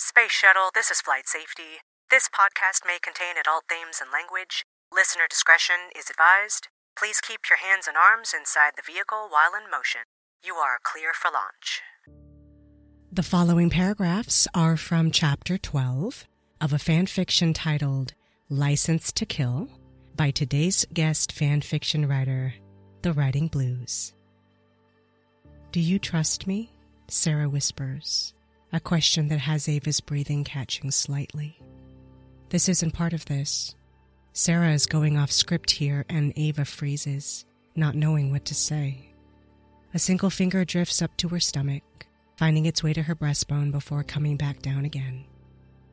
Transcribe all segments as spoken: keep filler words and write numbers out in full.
Space Shuttle, this is Flight Safety. This podcast may contain adult themes and language. Listener discretion is advised. Please keep your hands and arms inside the vehicle while in motion. You are clear for launch. The following paragraphs are from Chapter twelve of a fanfiction titled License to Kill by today's guest fanfiction writer, The Writing Blues. Do you trust me? Sara whispers, a question that has Ava's breathing catching slightly. This isn't part of this. Sara is going off script here, and Ava freezes, not knowing what to say. A single finger drifts up to her stomach, finding its way to her breastbone before coming back down again.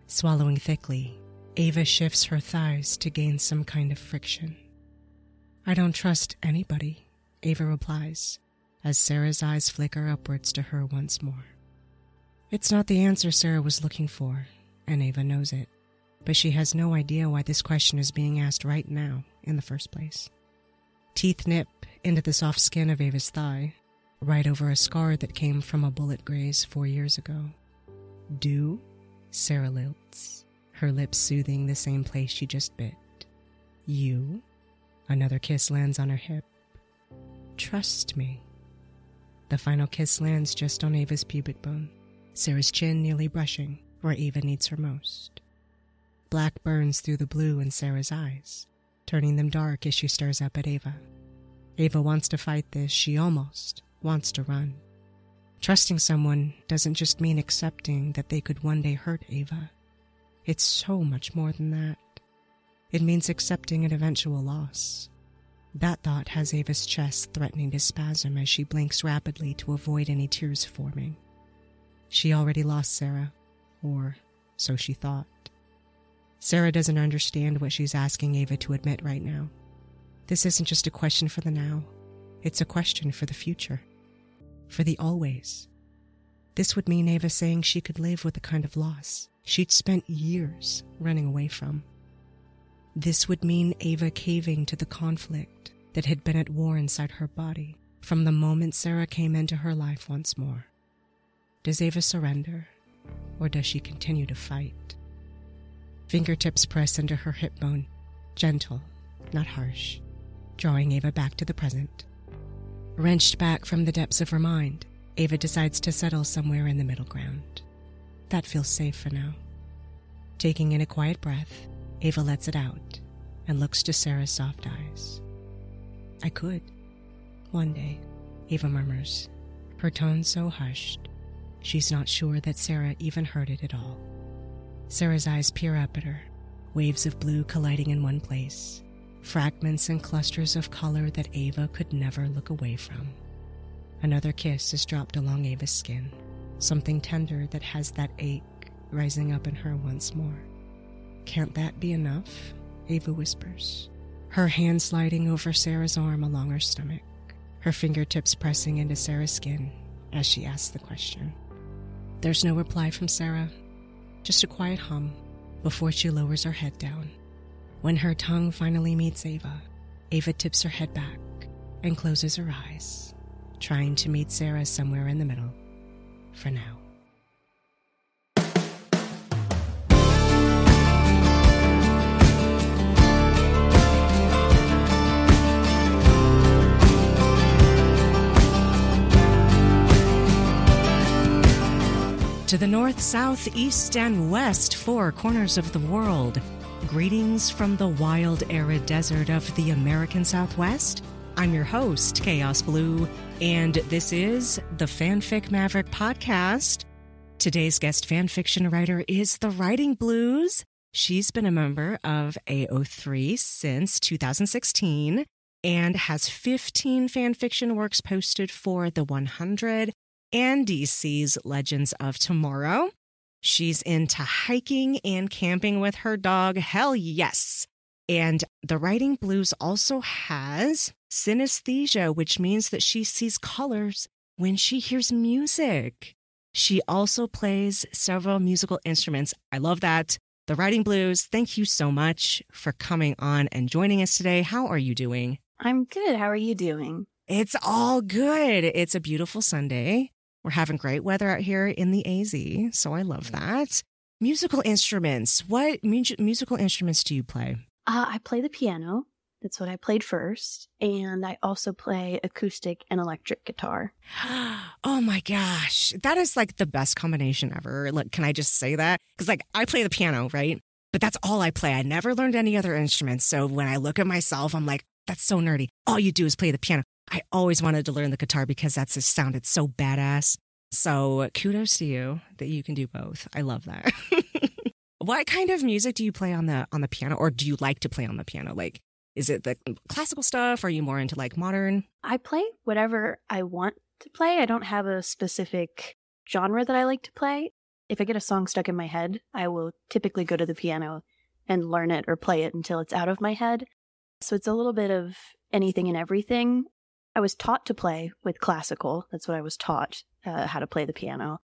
Swallowing thickly, Ava shifts her thighs to gain some kind of friction. I don't trust anybody, Ava replies, as Sarah's eyes flicker upwards to her once more. It's not the answer Sara was looking for, and Ava knows it. But she has no idea why this question is being asked right now in the first place. Teeth nip into the soft skin of Ava's thigh, right over a scar that came from a bullet graze four years ago. Do? Sara lilts, her lips soothing the same place she just bit. You? Another kiss lands on her hip. Trust me. The final kiss lands just on Ava's pubic bone, Sarah's chin nearly brushing where Ava needs her most. Black burns through the blue in Sarah's eyes, turning them dark as she stares up at Ava. Ava wants to fight this. She almost wants to run. Trusting someone doesn't just mean accepting that they could one day hurt Ava. It's so much more than that. It means accepting an eventual loss. That thought has Ava's chest threatening to spasm as she blinks rapidly to avoid any tears forming. She already lost Sara, or so she thought. Sara doesn't understand what she's asking Ava to admit right now. This isn't just a question for the now. It's a question for the future. For the always. This would mean Ava saying she could live with the kind of loss she'd spent years running away from. This would mean Ava caving to the conflict that had been at war inside her body from the moment Sara came into her life once more. Does Ava surrender, or does she continue to fight? Fingertips press into her hip bone, gentle, not harsh, drawing Ava back to the present. Wrenched back from the depths of her mind, Ava decides to settle somewhere in the middle ground. That feels safe for now. Taking in a quiet breath, Ava lets it out and looks to Sarah's soft eyes. I could. One day, Ava murmurs, her tone so hushed, she's not sure that Sara even heard it at all. Sarah's eyes peer up at her, waves of blue colliding in one place, fragments and clusters of color that Ava could never look away from. Another kiss is dropped along Ava's skin, something tender that has that ache rising up in her once more. Can't that be enough? Ava whispers, her hand sliding over Sarah's arm along her stomach, her fingertips pressing into Sarah's skin as she asks the question. There's no reply from Sara. Just a quiet hum before she lowers her head down. When her tongue finally meets Ava, Ava tips her head back and closes her eyes, trying to meet Sara somewhere in the middle, for now. To the north, south, east, and west, four corners of the world. Greetings from the wild, arid desert of the American Southwest. I'm your host, Chaos Blue, and this is the Fanfic Maverick Podcast. Today's guest fanfiction writer is The Writing Blues. She's been a member of A O three since two thousand sixteen and has fifteen fanfiction works posted for the one hundred. And D C's Legends of Tomorrow. She's into hiking and camping with her dog, hell yes. And The Writing Blues also has synesthesia, which means that she sees colors when she hears music. She also plays several musical instruments. I love that. The Writing Blues, thank you so much for coming on and joining us today. How are you doing? I'm good. How are you doing? It's all good. It's a beautiful Sunday. We're having great weather out here in the A Z, so I love that. Musical instruments. What mu- musical instruments do you play? Uh, I play the piano. That's what I played first. And I also play acoustic and electric guitar. Oh my gosh. That is like the best combination ever. Like, can I just say that? Because like I play the piano, right? But that's all I play. I never learned any other instruments. So when I look at myself, I'm like, that's so nerdy. All you do is play the piano. I always wanted to learn the guitar because that just sounded so badass. So kudos to you that you can do both. I love that. What kind of music do you play on the on the piano, or do you like to play on the piano? Like, is it the classical stuff? Are you more into like modern? I play whatever I want to play. I don't have a specific genre that I like to play. If I get a song stuck in my head, I will typically go to the piano and learn it or play it until it's out of my head. So it's a little bit of anything and everything. I was taught to play with classical. That's what I was taught, uh, how to play the piano.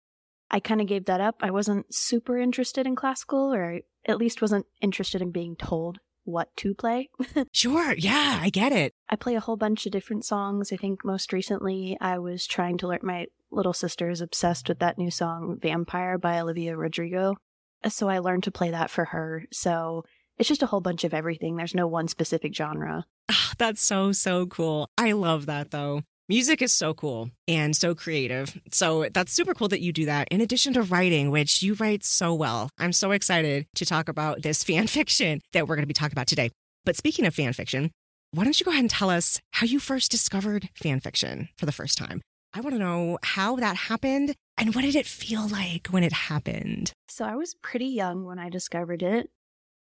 I kind of gave that up. I wasn't super interested in classical, or I at least wasn't interested in being told what to play. Sure. Yeah, I get it. I play a whole bunch of different songs. I think most recently I was trying to learn, my little sister is obsessed with that new song, Vampire by Olivia Rodrigo. So I learned to play that for her. So it's just a whole bunch of everything. There's no one specific genre. Oh, that's so, so cool. I love that though. Music is so cool and so creative. So that's super cool that you do that. In addition to writing, which you write so well. I'm so excited to talk about this fan fiction that we're going to be talking about today. But speaking of fan fiction, why don't you go ahead and tell us how you first discovered fan fiction for the first time? I want to know how that happened and what did it feel like when it happened? So I was pretty young when I discovered it.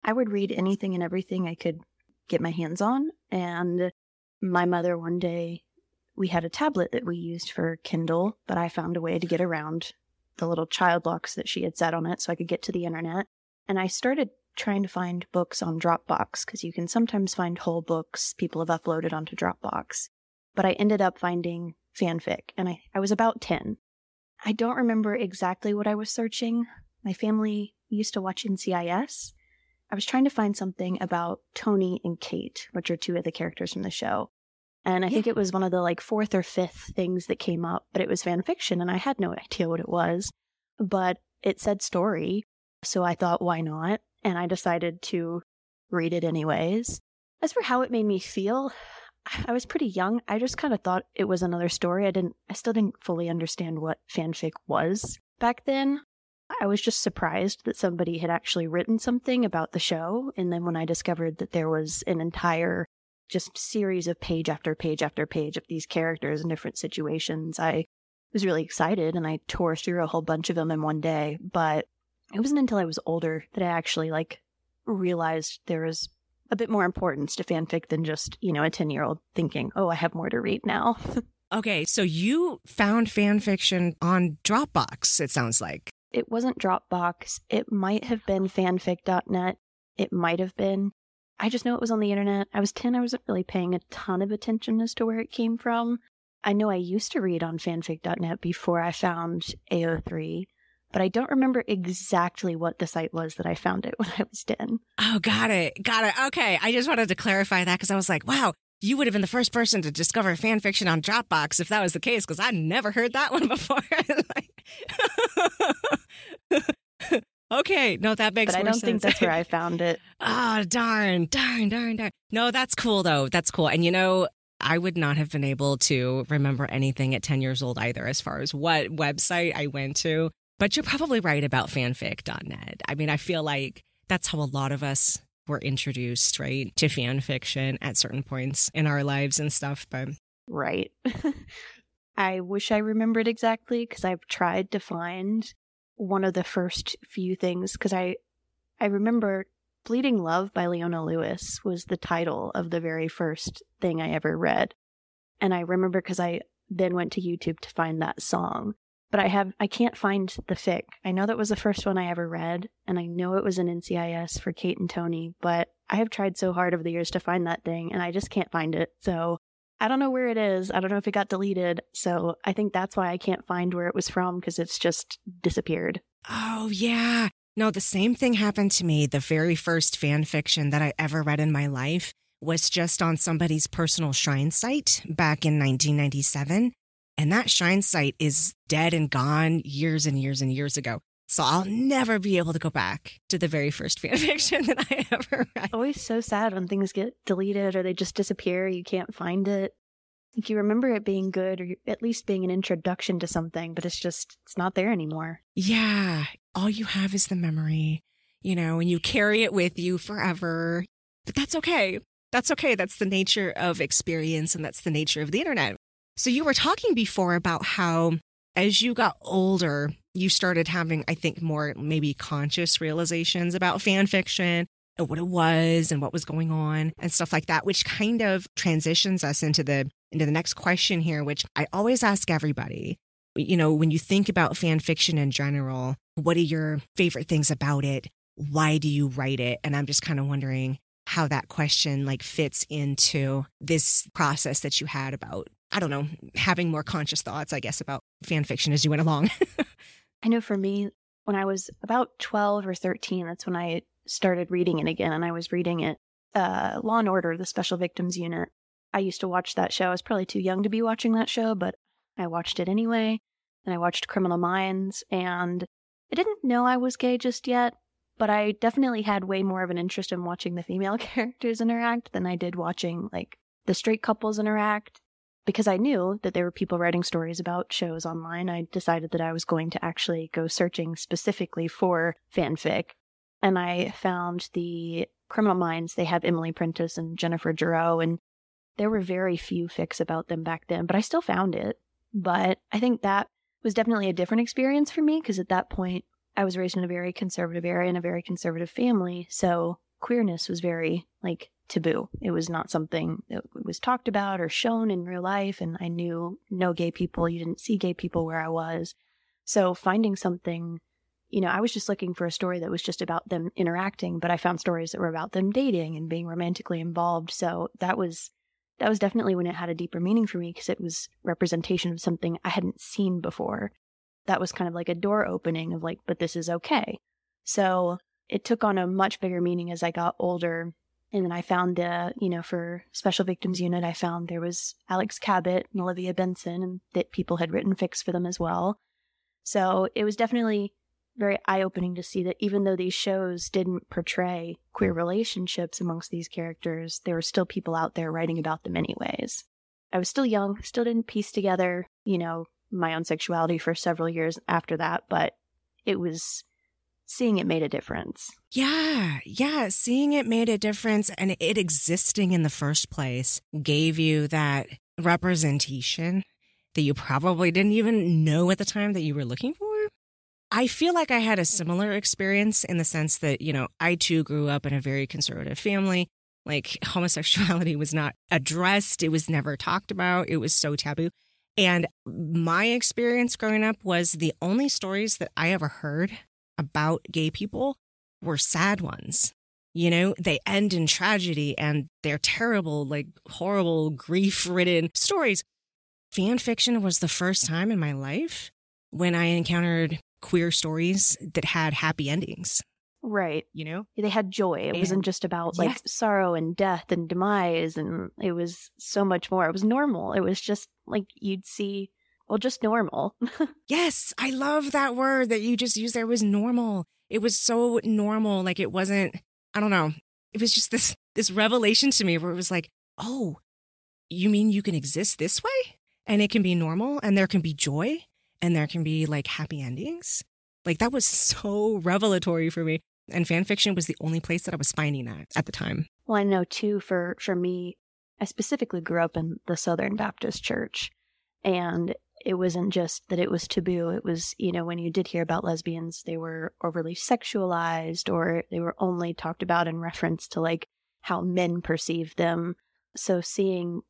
I would read anything and everything I could get my hands on. And my mother one day, we had a tablet that we used for Kindle, but I found a way to get around the little child locks that she had set on it so I could get to the internet. And I started trying to find books on Dropbox, because you can sometimes find whole books people have uploaded onto Dropbox. But I ended up finding fanfic, and I, I was about ten. I don't remember exactly what I was searching. My family used to watch N C I S. I was trying to find something about Tony and Kate, which are two of the characters from the show. And I yeah. think it was one of the like fourth or fifth things that came up, but it was fan fiction and I had no idea what it was, but it said story. So I thought, why not? And I decided to read it anyways. As for how it made me feel, I was pretty young. I just kind of thought it was another story. I didn't, I still didn't fully understand what fanfic was back then. I was just surprised that somebody had actually written something about the show. And then when I discovered that there was an entire just series of page after page after page of these characters in different situations, I was really excited and I tore through a whole bunch of them in one day. But it wasn't until I was older that I actually like realized there was a bit more importance to fanfic than just, you know, a ten-year-old thinking, oh, I have more to read now. Okay, so you found fanfiction on Dropbox, it sounds like. It wasn't Dropbox. It might have been fanfic dot net. It might have been. I just know it was on the internet. I was ten. I wasn't really paying a ton of attention as to where it came from. I know I used to read on fanfic dot net before I found A O three, but I don't remember exactly what the site was that I found it when I was ten. Oh, got it. Got it. Okay. I just wanted to clarify that because I was like, wow, you would have been the first person to discover fan fiction on Dropbox if that was the case, because I never heard that one before. like... Okay, no, that makes sense. But I don't think that's where I found it. Oh, darn, darn, darn, darn. No, that's cool, though. That's cool. And, you know, I would not have been able to remember anything at ten years old either as far as what website I went to. But you're probably right about fanfic dot net. I mean, I feel like that's how a lot of us were introduced, right, to fan fiction at certain points in our lives and stuff. But right. I wish I remembered exactly, because I've tried to find one of the first few things, because I, I remember Bleeding Love by Leona Lewis was the title of the very first thing I ever read. And I remember because I then went to YouTube to find that song. But I have I can't find the fic. I know that was the first one I ever read, and I know it was an N C I S for Kate and Tony, but I have tried so hard over the years to find that thing, and I just can't find it. So I don't know where it is. I don't know if it got deleted. So I think that's why I can't find where it was from, because it's just disappeared. Oh, yeah. No, the same thing happened to me. The very first fan fiction that I ever read in my life was just on somebody's personal Shrine site back in nineteen ninety-seven. And that Shrine site is dead and gone years and years and years ago. So I'll never be able to go back to the very first fan fiction that I ever read. Always so sad when things get deleted or they just disappear. You can't find it. Like, you remember it being good or at least being an introduction to something, but it's just, it's not there anymore. Yeah. All you have is the memory, you know, and you carry it with you forever. But that's okay. That's okay. That's the nature of experience, and that's the nature of the internet. So you were talking before about how as you got older, you started having, I think, more maybe conscious realizations about fan fiction and what it was and what was going on and stuff like that, which kind of transitions us into the into the next question here, which I always ask everybody. You know, when you think about fan fiction in general, what are your favorite things about it? Why do you write it? And I'm just kind of wondering how that question like fits into this process that you had about, I don't know, having more conscious thoughts, I guess, about fan fiction as you went along. I know for me, when I was about twelve or thirteen, that's when I started reading it again. And I was reading it, uh, Law and Order, the Special Victims Unit. I used to watch that show. I was probably too young to be watching that show, but I watched it anyway. And I watched Criminal Minds. And I didn't know I was gay just yet, but I definitely had way more of an interest in watching the female characters interact than I did watching, like, the straight couples interact. Because I knew that there were people writing stories about shows online, I decided that I was going to actually go searching specifically for fanfic. And I found the Criminal Minds. They have Emily Prentiss and Jennifer Jareau, and there were very few fics about them back then, but I still found it. But I think that was definitely a different experience for me, because at that point, I was raised in a very conservative area and a very conservative family, so queerness was very, like, taboo. It was not something that was talked about or shown in real life. And I knew no gay people. You didn't see gay people where I was. So finding something, you know, I was just looking for a story that was just about them interacting, but I found stories that were about them dating and being romantically involved. So that was, that was definitely when it had a deeper meaning for me, because it was representation of something I hadn't seen before. That was kind of like a door opening of like, but this is okay. So it took on a much bigger meaning as I got older. And then I found, uh, you know, for Special Victims Unit, I found there was Alex Cabot and Olivia Benson, and that people had written fics for them as well. So it was definitely very eye-opening to see that even though these shows didn't portray queer relationships amongst these characters, there were still people out there writing about them anyways. I was still young, still didn't piece together, you know, my own sexuality for several years after that, but it was... seeing it made a difference. Yeah, yeah. Seeing it made a difference, and it existing in the first place gave you that representation that you probably didn't even know at the time that you were looking for. I feel like I had a similar experience in the sense that, you know, I too grew up in a very conservative family. Like, homosexuality was not addressed. It was never talked about. It was so taboo. And my experience growing up was the only stories that I ever heard about gay people were sad ones. You know, they end in tragedy and they're terrible, like horrible, grief-ridden stories. Fan fiction was the first time in my life when I encountered queer stories that had happy endings. Right. You know? They had joy. It and, wasn't just about like yes. sorrow and death and demise, and it was so much more. It was normal. It was just like you'd see... Well, just normal. Yes, I love that word that you just used there, was normal. It was so normal. Like, it wasn't, I don't know. It was just this this revelation to me where it was like, oh, you mean you can exist this way? And it can be normal, and there can be joy, and there can be like happy endings. Like, that was so revelatory for me. And fan fiction was the only place that I was finding that at the time. Well, I know too, for, for me, I specifically grew up in the Southern Baptist Church, and it wasn't just that it was taboo. It was, you know, when you did hear about lesbians, they were overly sexualized, or they were only talked about in reference to like how men perceived them. So seeing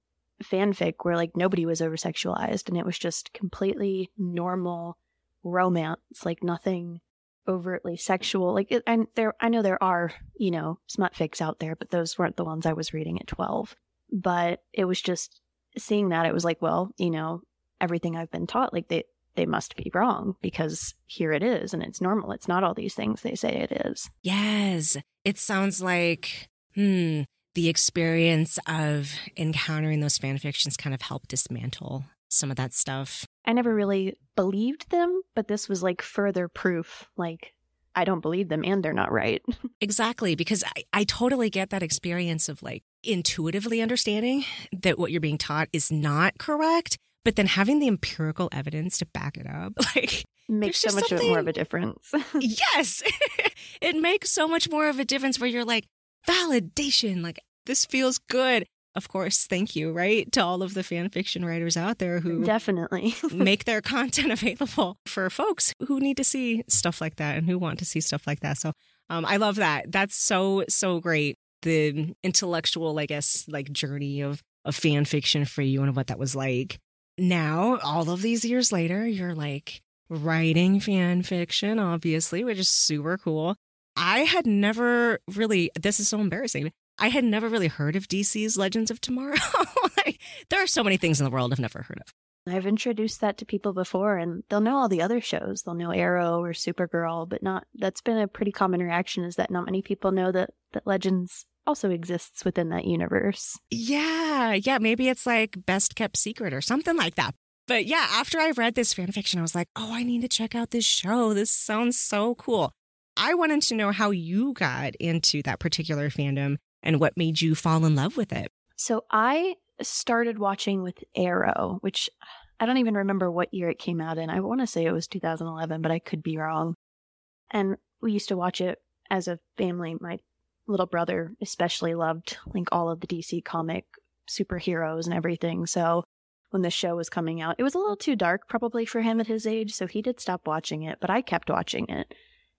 fanfic where like nobody was over sexualized and it was just completely normal romance, like nothing overtly sexual. Like, it, and there, I know there are, you know, smut fics out there, but those weren't the ones I was reading at twelve. But it was just seeing that, it was like, well, you know, everything I've been taught, like they, they must be wrong, because here it is and it's normal. It's not all these things they say it is. Yes. It sounds like, hmm, the experience of encountering those fan fictions kind of helped dismantle some of that stuff. I never really believed them, but this was like further proof, like, I don't believe them and they're not right. Exactly, because I, I totally get that experience of like intuitively understanding that what you're being taught is not correct, but then having the empirical evidence to back it up, like, makes so much more of a difference. Yes, it makes so much more of a difference where you're like, validation, like, this feels good. Of course, thank you, right, to all of the fan fiction writers out there who definitely make their content available for folks who need to see stuff like that and who want to see stuff like that. So um, I love that. That's so, so great. The intellectual, I guess, like journey of, of fan fiction for you and what that was like. Now, all of these years later, you're like writing fan fiction, obviously, which is super cool. I had never really, this is so embarrassing, I had never really heard of D C's Legends of Tomorrow. Like, there are so many things in the world I've never heard of. I've introduced that to people before, and they'll know all the other shows. They'll know Arrow or Supergirl, but not. That's been a pretty common reaction, is that not many people know that, that Legends also exists within that universe. Yeah, yeah. Maybe it's like best kept secret or something like that. But yeah, after I read this fanfiction, I was like, oh, I need to check out this show. This sounds so cool. I wanted to know how you got into that particular fandom. And what made you fall in love with it? So I started watching with Arrow, which I don't even remember what year it came out in. I want to say it was two thousand eleven, but I could be wrong. And we used to watch it as a family. My little brother especially loved like all of the D C comic superheroes and everything. So when the show was coming out, it was a little too dark probably for him at his age. So he did stop watching it, but I kept watching it.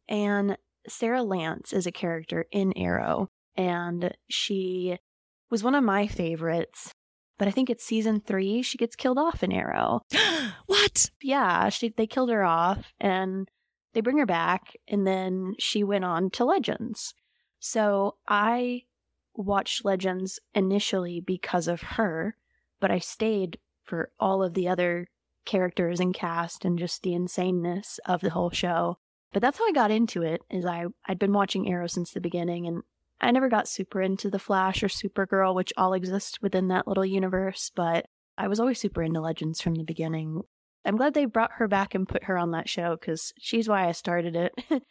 And Sara Lance is a character in Arrow. And she was one of my favorites, but I think it's season three, she gets killed off in Arrow. What? Yeah, she they killed her off, and they bring her back, and then she went on to Legends. So I watched Legends initially because of her, but I stayed for all of the other characters and cast and just the insaneness of the whole show. But that's how I got into it, is I, I'd been watching Arrow since the beginning, and I never got super into The Flash or Supergirl, which all exist within that little universe, but I was always super into Legends from the beginning. I'm glad they brought her back and put her on that show, because she's why I started it,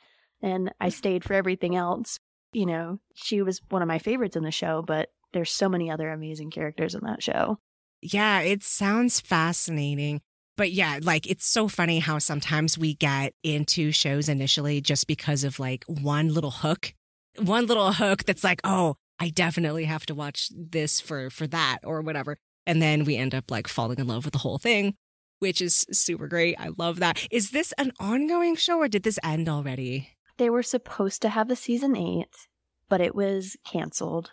and I stayed for everything else. You know, she was one of my favorites in the show, but there's so many other amazing characters in that show. Yeah, it sounds fascinating. But yeah, like, it's so funny how sometimes we get into shows initially just because of like one little hook. One little hook that's like, oh, I definitely have to watch this for, for that or whatever. And then we end up like falling in love with the whole thing, which is super great. I love that. Is this an ongoing show or did this end already? They were supposed to have a season eight, but it was canceled.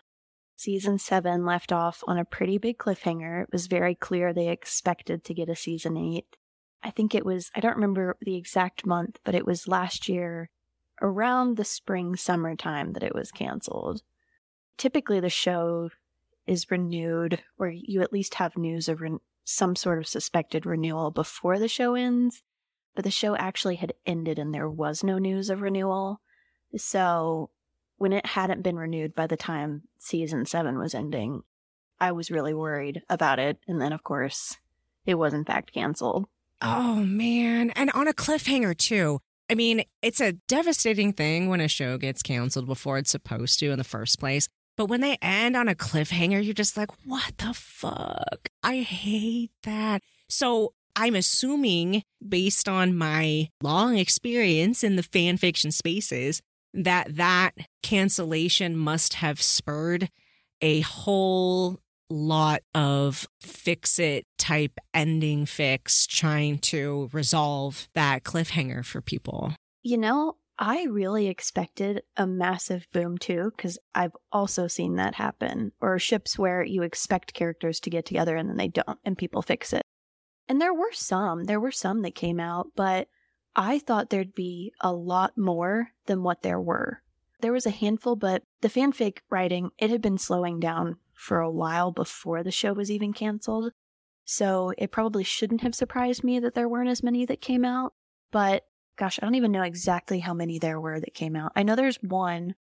Season seven left off on a pretty big cliffhanger. It was very clear they expected to get a season eight. I think it was, I don't remember the exact month, but it was last year. Around the spring, summertime that it was canceled. Typically, the show is renewed, or you at least have news of re- some sort of suspected renewal before the show ends. But the show actually had ended and there was no news of renewal. So when it hadn't been renewed by the time season seven was ending, I was really worried about it. And then, of course, it was in fact canceled. Oh, man. And on a cliffhanger, too. I mean, it's a devastating thing when a show gets canceled before it's supposed to in the first place. But when they end on a cliffhanger, you're just like, what the fuck? I hate that. So I'm assuming, based on my long experience in the fan fiction spaces, that that cancellation must have spurred a whole lot of fix-it type ending fix trying to resolve that cliffhanger for people. You know, I really expected a massive boom too, because I've also seen that happen, or ships where you expect characters to get together and then they don't and people fix it. And there were some, there were some that came out, but I thought there'd be a lot more than what there were. There was a handful, but the fanfic writing, it had been slowing down for a while before the show was even canceled. So it probably shouldn't have surprised me that there weren't as many that came out. But gosh, I don't even know exactly how many there were that came out. I know there's one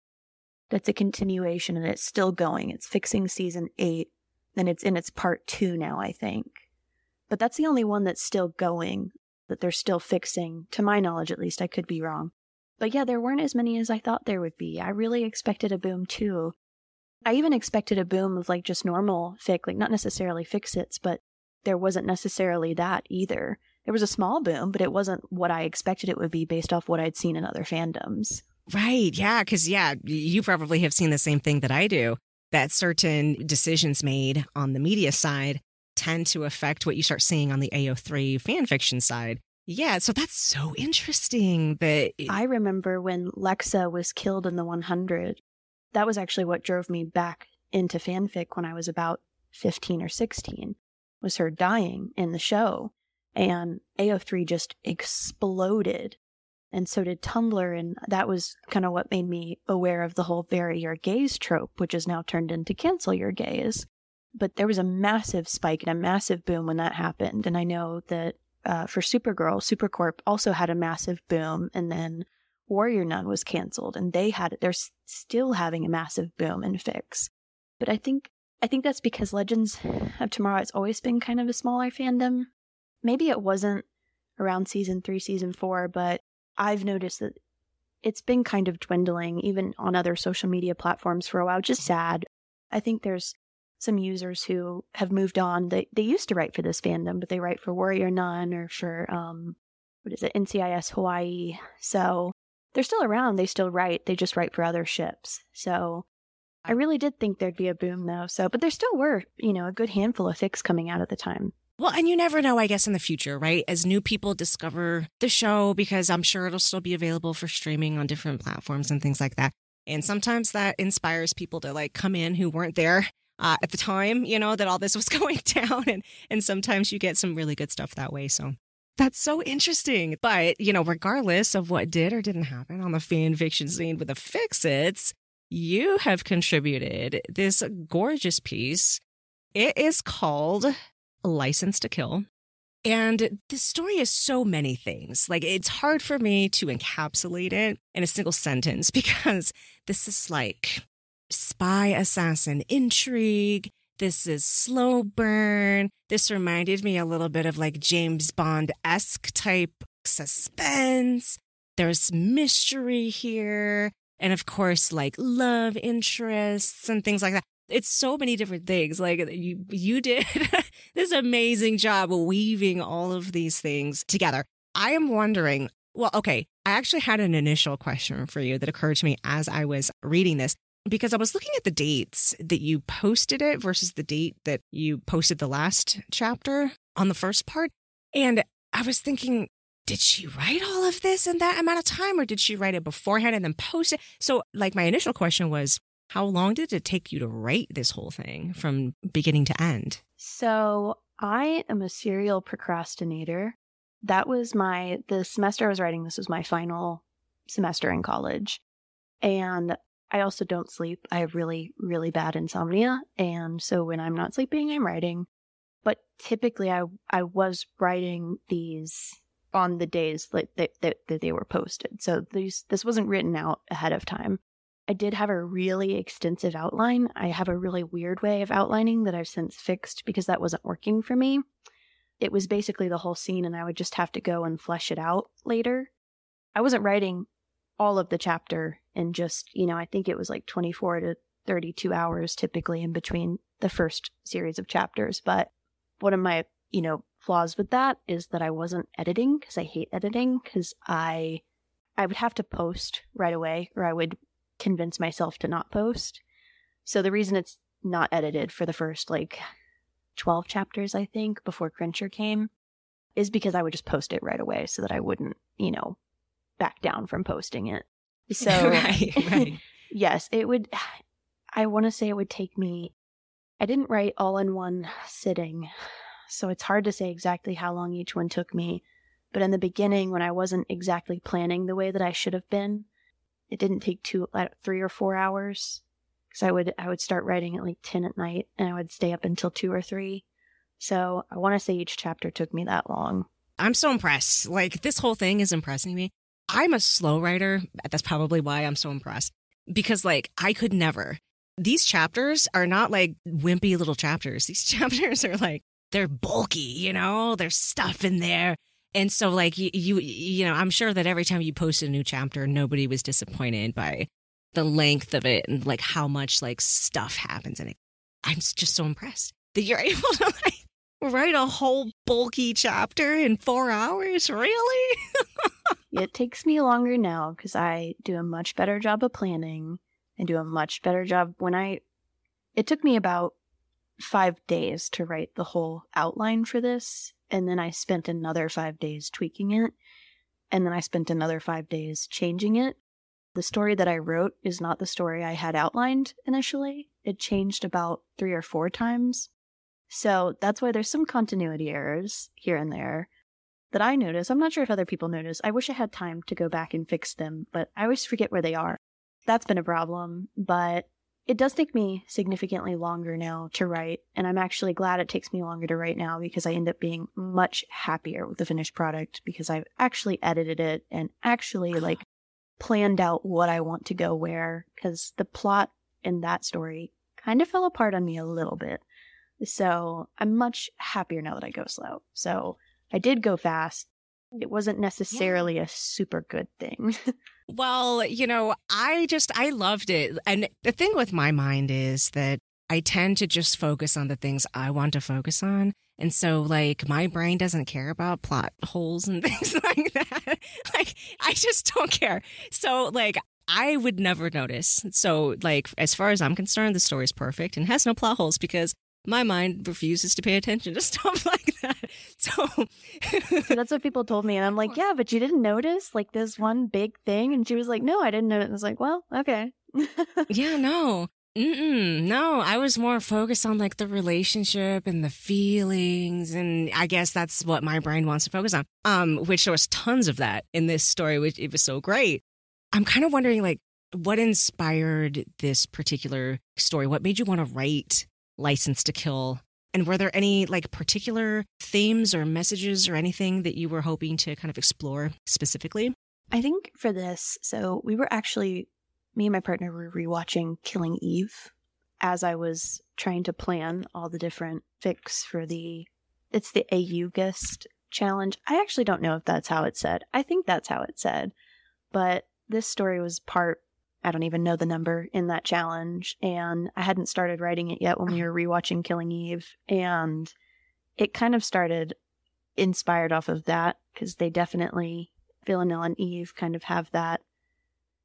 that's a continuation and it's still going. It's fixing season eight and it's in its part two now, I think. But that's the only one that's still going, that they're still fixing, to my knowledge at least. I could be wrong. But yeah, there weren't as many as I thought there would be. I really expected a boom too. I even expected a boom of like just normal fic, like not necessarily fix-its, but there wasn't necessarily that either. There was a small boom, but it wasn't what I expected it would be based off what I'd seen in other fandoms. Right, yeah, because yeah, you probably have seen the same thing that I do, that certain decisions made on the media side tend to affect what you start seeing on the A O three fanfiction side. Yeah, so that's so interesting. That it- I remember when Lexa was killed in the one hundred. That was actually what drove me back into fanfic when I was about fifteen or sixteen, was her dying in the show. And A O three just exploded. And so did Tumblr. And that was kind of what made me aware of the whole bury your gays trope, which is now turned into cancel your gays. But there was a massive spike and a massive boom when that happened. And I know that uh, for Supergirl, Supercorp also had a massive boom. And then Warrior Nun was canceled, and they had it. They're still having a massive boom in fix. But I think I think that's because Legends of Tomorrow has always been kind of a smaller fandom. Maybe it wasn't around season three, season four, but I've noticed that it's been kind of dwindling, even on other social media platforms for a while, which is sad. I think there's some users who have moved on. They they used to write for this fandom, but they write for Warrior Nun or for, um, what is it, N C I S Hawaii. So they're still around. They still write. They just write for other ships. So I really did think there'd be a boom, though. So, but there still were, you know, a good handful of fics coming out at the time. Well, and you never know, I guess, in the future, right? As new people discover the show, because I'm sure it'll still be available for streaming on different platforms and things like that. And sometimes that inspires people to like come in who weren't there uh, at the time, you know, that all this was going down. And, and sometimes you get some really good stuff that way. So that's so interesting. But, you know, regardless of what did or didn't happen on the fan fiction scene with the fix-its, you have contributed this gorgeous piece. It is called License to Kill. And the story is so many things. Like, it's hard for me to encapsulate it in a single sentence, because this is like spy assassin intrigue. This is slow burn. This reminded me a little bit of like James Bond-esque type suspense. There's mystery here. And of course, like love interests and things like that. It's so many different things. Like you, you did this amazing job of weaving all of these things together. I am wondering, well, okay, I actually had an initial question for you that occurred to me as I was reading this, because I was looking at the dates that you posted it versus the date that you posted the last chapter on the first part. And I was thinking, did she write all of this in that amount of time, or did she write it beforehand and then post it? So like my initial question was, how long did it take you to write this whole thing from beginning to end? So I am a serial procrastinator. That was my, the semester I was writing, this was my final semester in college. And I also don't sleep. I have really, really bad insomnia. And so when I'm not sleeping, I'm writing. But typically I, I was writing these on the days that they, that, that they were posted. So these, this wasn't written out ahead of time. I did have a really extensive outline. I have a really weird way of outlining that I've since fixed because that wasn't working for me. It was basically the whole scene, and I would just have to go and flesh it out later. I wasn't writing all of the chapter in just, you know, I think it was like twenty-four to thirty-two hours typically in between the first series of chapters. But one of my, you know, flaws with that is that I wasn't editing, because I hate editing, because I, I would have to post right away, or I would convince myself to not post. So the reason it's not edited for the first like twelve chapters, I think, before Crincher came, is because I would just post it right away so that I wouldn't, you know, back down from posting it. So right, right. Yes, it would, I want to say it would take me, I didn't write all in one sitting, so it's hard to say exactly how long each one took me. But in the beginning, when I wasn't exactly planning the way that I should have been, it didn't take two, three or four hours, because I would I would start writing at like ten at night, and I would stay up until two or three. So I want to say each chapter took me that long. I'm so impressed. Like, this whole thing is impressing me. I'm a slow writer. That's probably why I'm so impressed, because like I could never. These chapters are not like wimpy little chapters. These chapters are like they're bulky, you know, there's stuff in there. And so, like, you, you, you know, I'm sure that every time you posted a new chapter, nobody was disappointed by the length of it and, like, how much, like, stuff happens in it. I'm just so impressed that you're able to, like, write a whole bulky chapter in four hours. Really? It takes me longer now because I do a much better job of planning and do a much better job when I, it took me about five days to write the whole outline for this. And then I spent another five days tweaking it. And then I spent another five days changing it. The story that I wrote is not the story I had outlined initially. It changed about three or four times. So that's why there's some continuity errors here and there that I notice. I'm not sure if other people notice. I wish I had time to go back and fix them, but I always forget where they are. That's been a problem, but it does take me significantly longer now to write, and I'm actually glad it takes me longer to write now because I end up being much happier with the finished product because I've actually edited it and actually, like, planned out what I want to go where, because the plot in that story kind of fell apart on me a little bit. So I'm much happier now that I go slow. So I did go fast. It wasn't necessarily yeah. a super good thing. Well, you know, I just, I loved it. And the thing with my mind is that I tend to just focus on the things I want to focus on. And so, like, my brain doesn't care about plot holes and things like that. Like, I just don't care. So, like, I would never notice. So, like, as far as I'm concerned, the story is perfect and has no plot holes because my mind refuses to pay attention to stuff like that. So, so that's what people told me. And I'm like, yeah, but you didn't notice, like, this one big thing? And she was like, no, I didn't notice. And I was like, well, okay. Yeah, no. Mm-mm. No, I was more focused on, like, the relationship and the feelings. And I guess that's what my brain wants to focus on, um, which there was tons of that in this story, which it was so great. I'm kind of wondering, like, what inspired this particular story? What made you want to write License to Kill? And were there any, like, particular themes or messages or anything that you were hoping to kind of explore specifically? I think for this, so we were actually, me and my partner were rewatching Killing Eve as I was trying to plan all the different fics for the, it's the A U guest challenge. I actually don't know if that's how it's said. I think that's how it's said. But this story was part, I don't even know the number in that challenge. And I hadn't started writing it yet when we were rewatching Killing Eve. And it kind of started inspired off of that because they definitely, Villanelle and Eve, kind of have that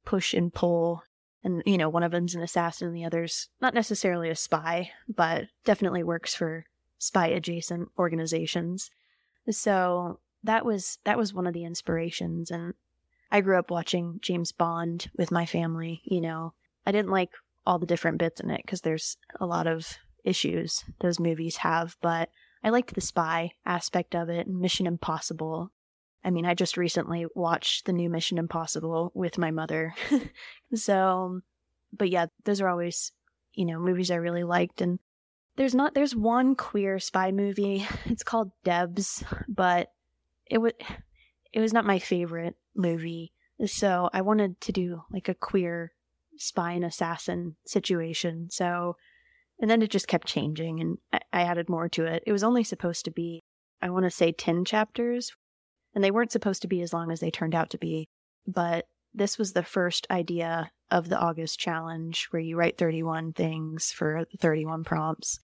push and pull. And, you know, one of them's an assassin and the other's not necessarily a spy, but definitely works for spy adjacent organizations. So that was, that was one of the inspirations. And I grew up watching James Bond with my family, you know. I didn't like all the different bits in it because there's a lot of issues those movies have, but I liked the spy aspect of it and Mission Impossible. I mean, I just recently watched the new Mission Impossible with my mother. So, but yeah, those are always, you know, movies I really liked. And there's not, there's one queer spy movie. It's called Debs, but it was, it was not my favorite movie. So I wanted to do, like, a queer spy and assassin situation. So, and then it just kept changing and I, I added more to it. It was only supposed to be, I want to say ten chapters, and they weren't supposed to be as long as they turned out to be. But this was the first idea of the August challenge where you write thirty-one things for thirty-one prompts.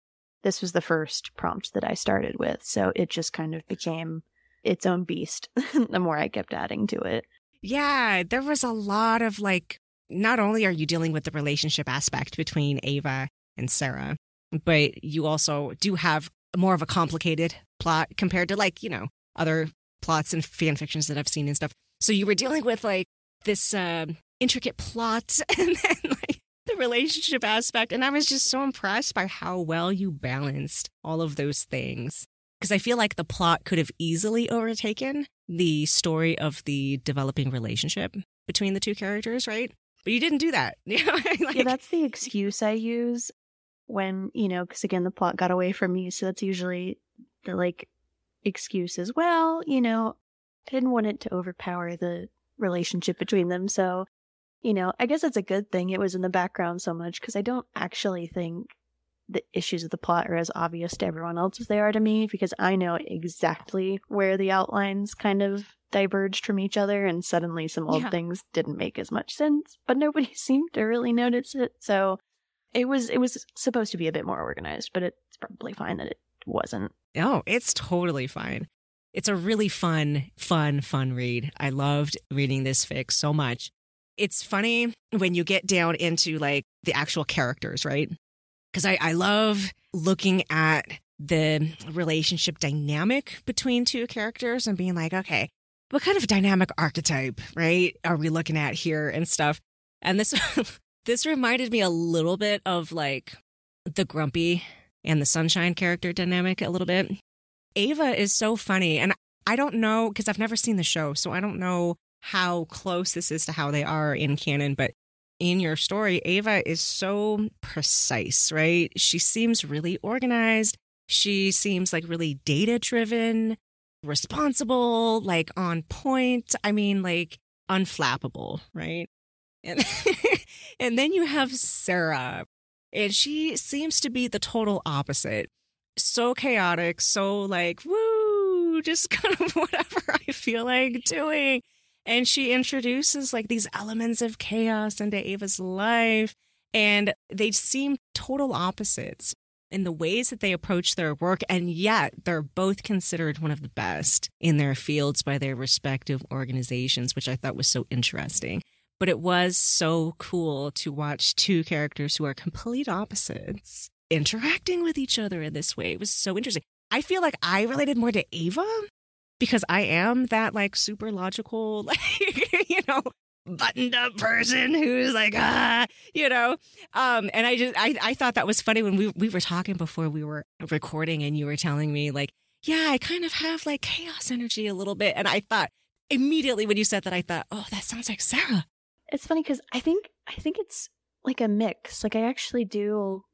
This was the first prompt that I started with. So it just kind of became its own beast the more I kept adding to it. Yeah, there was a lot of, like, not only are you dealing with the relationship aspect between Ava and Sarah, but you also do have more of a complicated plot compared to, like, you know, other plots and fan fictions that I've seen and stuff. So you were dealing with, like, this um, intricate plot and then, like, the relationship aspect. And I was just so impressed by how well you balanced all of those things. Because I feel like the plot could have easily overtaken the story of the developing relationship between the two characters, right? But you didn't do that. You know? Like, yeah, that's the excuse I use when, you know, because again, the plot got away from me. So that's usually the, like, excuse is, well, you know, I didn't want it to overpower the relationship between them. So, you know, I guess it's a good thing it was in the background so much because I don't actually think the issues of the plot are as obvious to everyone else as they are to me, because I know exactly where the outlines kind of diverged from each other, and suddenly some old yeah. things didn't make as much sense, but nobody seemed to really notice it. So it was it was supposed to be a bit more organized, but it's probably fine that it wasn't. Oh, it's totally fine. It's a really fun, fun, fun read. I loved reading this fic so much. It's funny when you get down into like the actual characters, right? Because I, I love looking at the relationship dynamic between two characters and being like, okay, what kind of dynamic archetype, right, are we looking at here and stuff? And this this reminded me a little bit of like the Grumpy and the Sunshine character dynamic a little bit. Ava is so funny, and I don't know, because I've never seen the show, so I don't know how close this is to how they are in canon, but in your story, Ava is so precise, right? She seems really organized. She seems like really data-driven, responsible, like on point. I mean, like unflappable, right? And, and then you have Sarah, and she seems to be the total opposite. So chaotic, so like, woo, just kind of whatever I feel like doing. And she introduces like these elements of chaos into Ava's life, and they seem total opposites in the ways that they approach their work. And yet they're both considered one of the best in their fields by their respective organizations, which I thought was so interesting. But it was so cool to watch two characters who are complete opposites interacting with each other in this way. It was so interesting. I feel like I related more to Ava because I am that like super logical, like, you know, buttoned up person who's like, ah, you know, um, and I just I, I thought that was funny when we we were talking before we were recording, and you were telling me like, yeah, I kind of have like chaos energy a little bit, and I thought immediately when you said that, I thought, oh, that sounds like Sarah. It's funny because I think I think it's like a mix. Like I actually do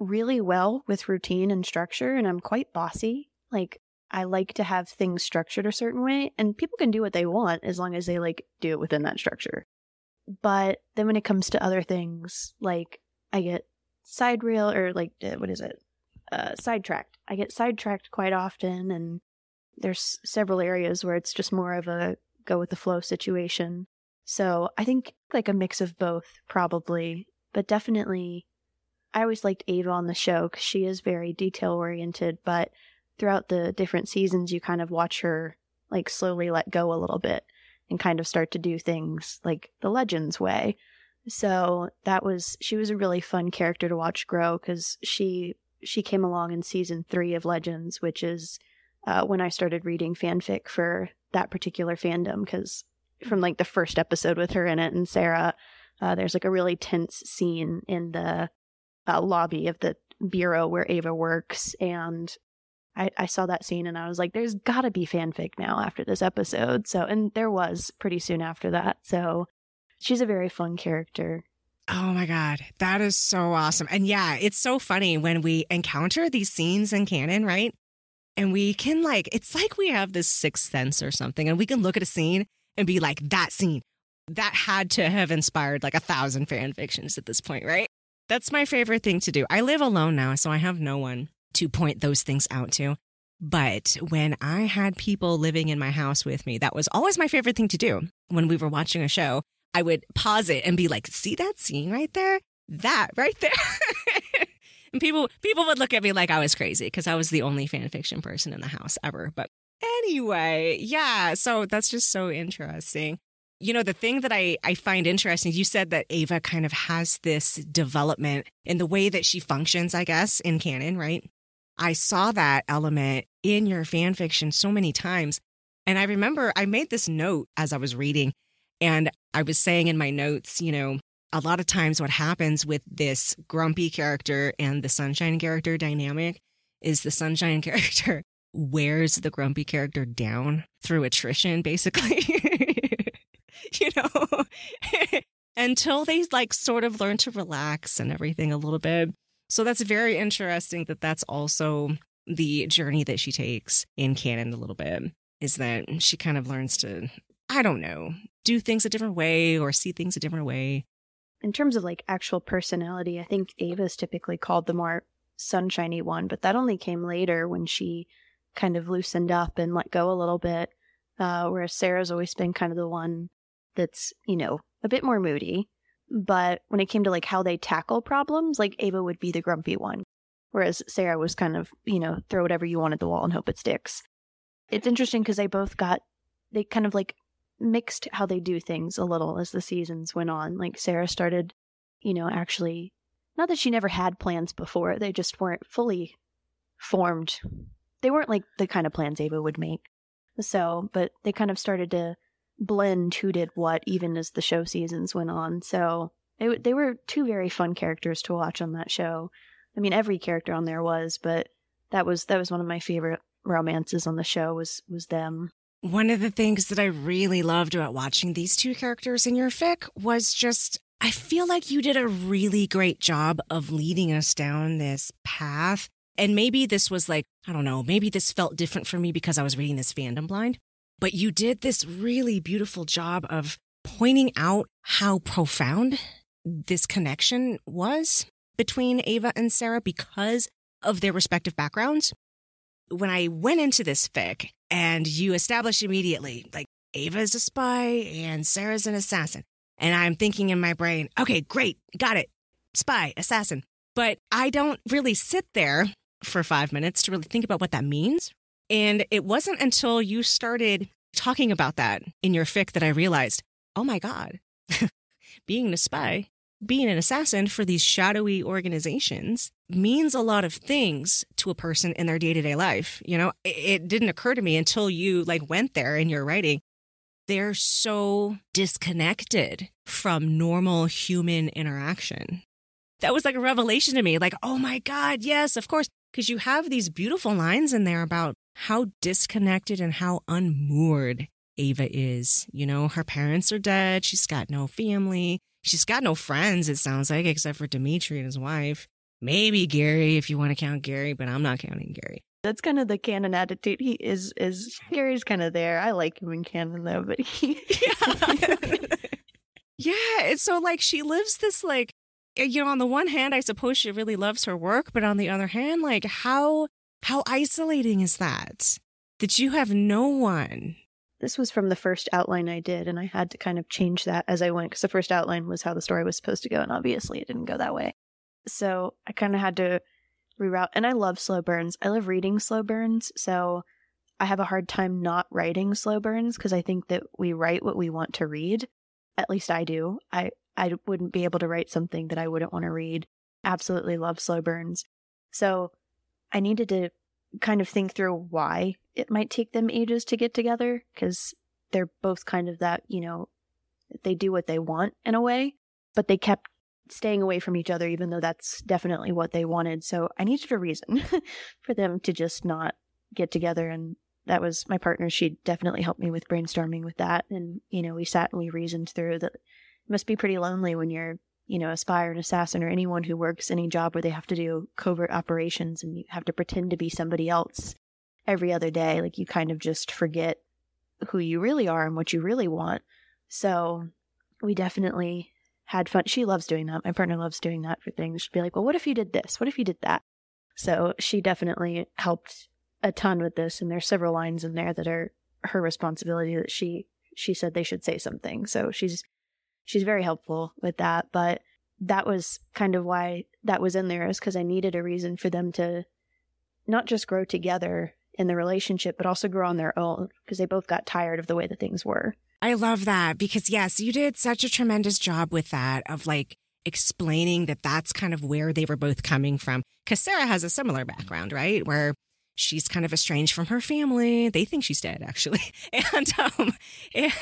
really well with routine and structure, and I'm quite bossy. Like I like to have things structured a certain way, and people can do what they want as long as they like do it within that structure. But then when it comes to other things, like I get side rail or like what is it? Uh, sidetracked. I get sidetracked quite often, and there's several areas where it's just more of a go with the flow situation. So I think like a mix of both probably, but definitely I always liked Ava on the show because she is very detail-oriented, but throughout the different seasons, you kind of watch her like slowly let go a little bit and kind of start to do things like the Legends way. So that was, she was a really fun character to watch grow because she, she came along in season three of Legends, which is uh, when I started reading fanfic for that particular fandom, because from like the first episode with her in it and Sarah, uh, there's like a really tense scene in the Uh, lobby of the bureau where Ava works, and I, I saw that scene and I was like, there's gotta be fanfic now after this episode. So, and there was pretty soon after that. So she's a very fun character. Oh my God, that is so awesome. And yeah, it's so funny when we encounter these scenes in canon, right? And we can like, it's like we have this sixth sense or something, and we can look at a scene and be like, that scene, that had to have inspired like a thousand fan fictions at this point, right? That's my favorite thing to do. I live alone now, so I have no one to point those things out to. But when I had people living in my house with me, that was always my favorite thing to do. When we were watching a show, I would pause it and be like, see that scene right there? That right there. And people people would look at me like I was crazy because I was the only fan fiction person in the house ever. But anyway, yeah, so that's just so interesting. You know, the thing that I, I find interesting, you said that Ava kind of has this development in the way that she functions, I guess, in canon, right? I saw that element in your fan fiction so many times. And I remember I made this note as I was reading, and I was saying in my notes, you know, a lot of times what happens with this grumpy character and the sunshine character dynamic is the sunshine character wears the grumpy character down through attrition, basically. You know, until they like sort of learn to relax and everything a little bit. So that's very interesting that that's also the journey that she takes in canon a little bit, is that she kind of learns to, I don't know, do things a different way or see things a different way. In terms of like actual personality, I think Ava's typically called the more sunshiny one, but that only came later when she kind of loosened up and let go a little bit, uh, whereas Sarah's always been kind of the one that's, you know, a bit more moody. But when it came to like how they tackle problems, like Ava would be the grumpy one, whereas Sarah was kind of, you know, throw whatever you want at the wall and hope it sticks. It's interesting because they both got, they kind of like mixed how they do things a little as the seasons went on. Like Sarah started, you know, actually, not that she never had plans before, they just weren't fully formed. They weren't like the kind of plans Ava would make. So, but they kind of started to blend who did what even as the show seasons went on. So it, they were two very fun characters to watch on that show. I mean, every character on there was, but that was that was one of my favorite romances on the show was was them. One of the things that I really loved about watching these two characters in your fic was just, I feel like you did a really great job of leading us down this path. And maybe this was like, I don't know, maybe this felt different for me because I was reading this fandom blind. But you did this really beautiful job of pointing out how profound this connection was between Ava and Sarah because of their respective backgrounds. When I went into this fic and you established immediately, like, Ava is a spy and Sarah's an assassin. And I'm thinking in my brain, okay, great, got it. Spy, assassin. But I don't really sit there for five minutes to really think about what that means. And it wasn't until you started talking about that in your fic that I realized, oh my God, being a spy, being an assassin for these shadowy organizations means a lot of things to a person in their day-to-day life. You know, it, it didn't occur to me until you like went there in your writing. They're so disconnected from normal human interaction. That was like a revelation to me. Like, oh my God, yes, of course. Because you have these beautiful lines in there about how disconnected and how unmoored Ava is. You know, her parents are dead. She's got no family. She's got no friends, it sounds like, except for Dimitri and his wife. Maybe Gary, if you want to count Gary, but I'm not counting Gary. That's kind of the canon attitude. He is, is Gary's kind of there. I like him in canon, though, but he... Yeah. Yeah, it's so, like, she lives this, like, you know, on the one hand, I suppose she really loves her work, but on the other hand, like, how how isolating is that? That you have no one. This was from the first outline I did, and I had to kind of change that as I went, because the first outline was how the story was supposed to go, and obviously it didn't go that way. So I kind of had to reroute, and I love slow burns. I love reading slow burns, so I have a hard time not writing slow burns, because I think that we write what we want to read. At least I do. I I wouldn't be able to write something that I wouldn't want to read. Absolutely love slow burns. So I needed to kind of think through why it might take them ages to get together, because they're both kind of that, you know, they do what they want in a way, but they kept staying away from each other, even though that's definitely what they wanted. So I needed a reason for them to just not get together. And that was my partner. She definitely helped me with brainstorming with that. And, you know, we sat and we reasoned through that. Must be pretty lonely when you're, you know, a spy or an assassin or anyone who works any job where they have to do covert operations and you have to pretend to be somebody else every other day. Like, you kind of just forget who you really are and what you really want. So we definitely had fun. She loves doing that. My partner loves doing that for things. She'd be like, well, what if you did this? What if you did that? So she definitely helped a ton with this. And there's several lines in there that are her responsibility that she, she said they should say something. So she's, She's very helpful with that, but that was kind of why that was in there, is because I needed a reason for them to not just grow together in the relationship, but also grow on their own, because they both got tired of the way that things were. I love that, because yes, you did such a tremendous job with that, of like explaining that that's kind of where they were both coming from, because Sarah has a similar background, right? Where she's kind of estranged from her family. They think she's dead, actually. And, um,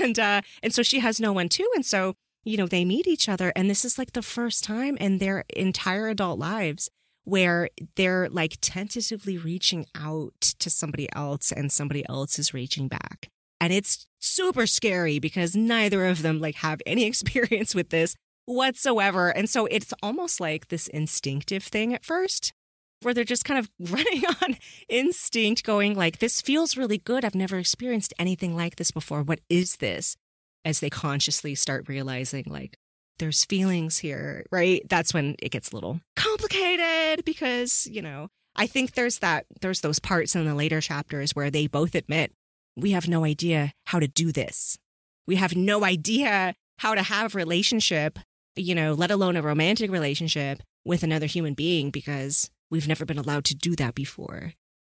and, uh, and so she has no one too. And so, you know, they meet each other, and this is like the first time in their entire adult lives where they're like tentatively reaching out to somebody else and somebody else is reaching back. And it's super scary because neither of them like have any experience with this whatsoever. And so it's almost like this instinctive thing at first where they're just kind of running on instinct, going like, this feels really good. I've never experienced anything like this before. What is this? As they consciously start realizing, like, there's feelings here, right? That's when it gets a little complicated because, you know, I think there's that there's those parts in the later chapters where they both admit we have no idea how to do this. We have no idea how to have a relationship, you know, let alone a romantic relationship with another human being because we've never been allowed to do that before.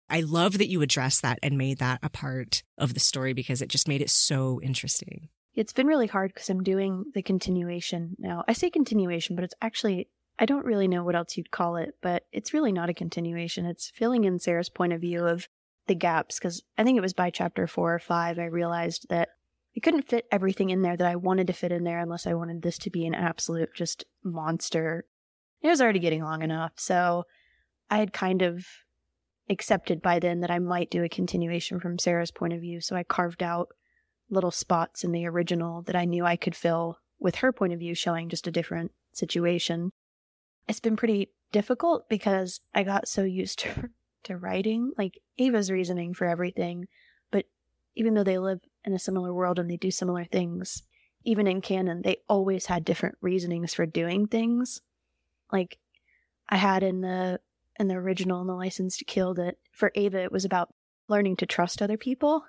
I love that you addressed that and made that a part of the story because it just made it so interesting. It's been really hard because I'm doing the continuation now. I say continuation, but it's actually, I don't really know what else you'd call it, but it's really not a continuation. It's filling in Sarah's point of view of the gaps because I think it was by chapter four or five, I realized that I couldn't fit everything in there that I wanted to fit in there unless I wanted this to be an absolute just monster. It was already getting long enough, so I had kind of accepted by then that I might do a continuation from Sarah's point of view, so I carved out little spots in the original that I knew I could fill with her point of view showing just a different situation. It's been pretty difficult because I got so used to, to writing, like Ava's reasoning for everything, but even though they live in a similar world and they do similar things, even in canon, they always had different reasonings for doing things. Like I had in the in the original, in the License to Kill, that for Ava, it was about learning to trust other people.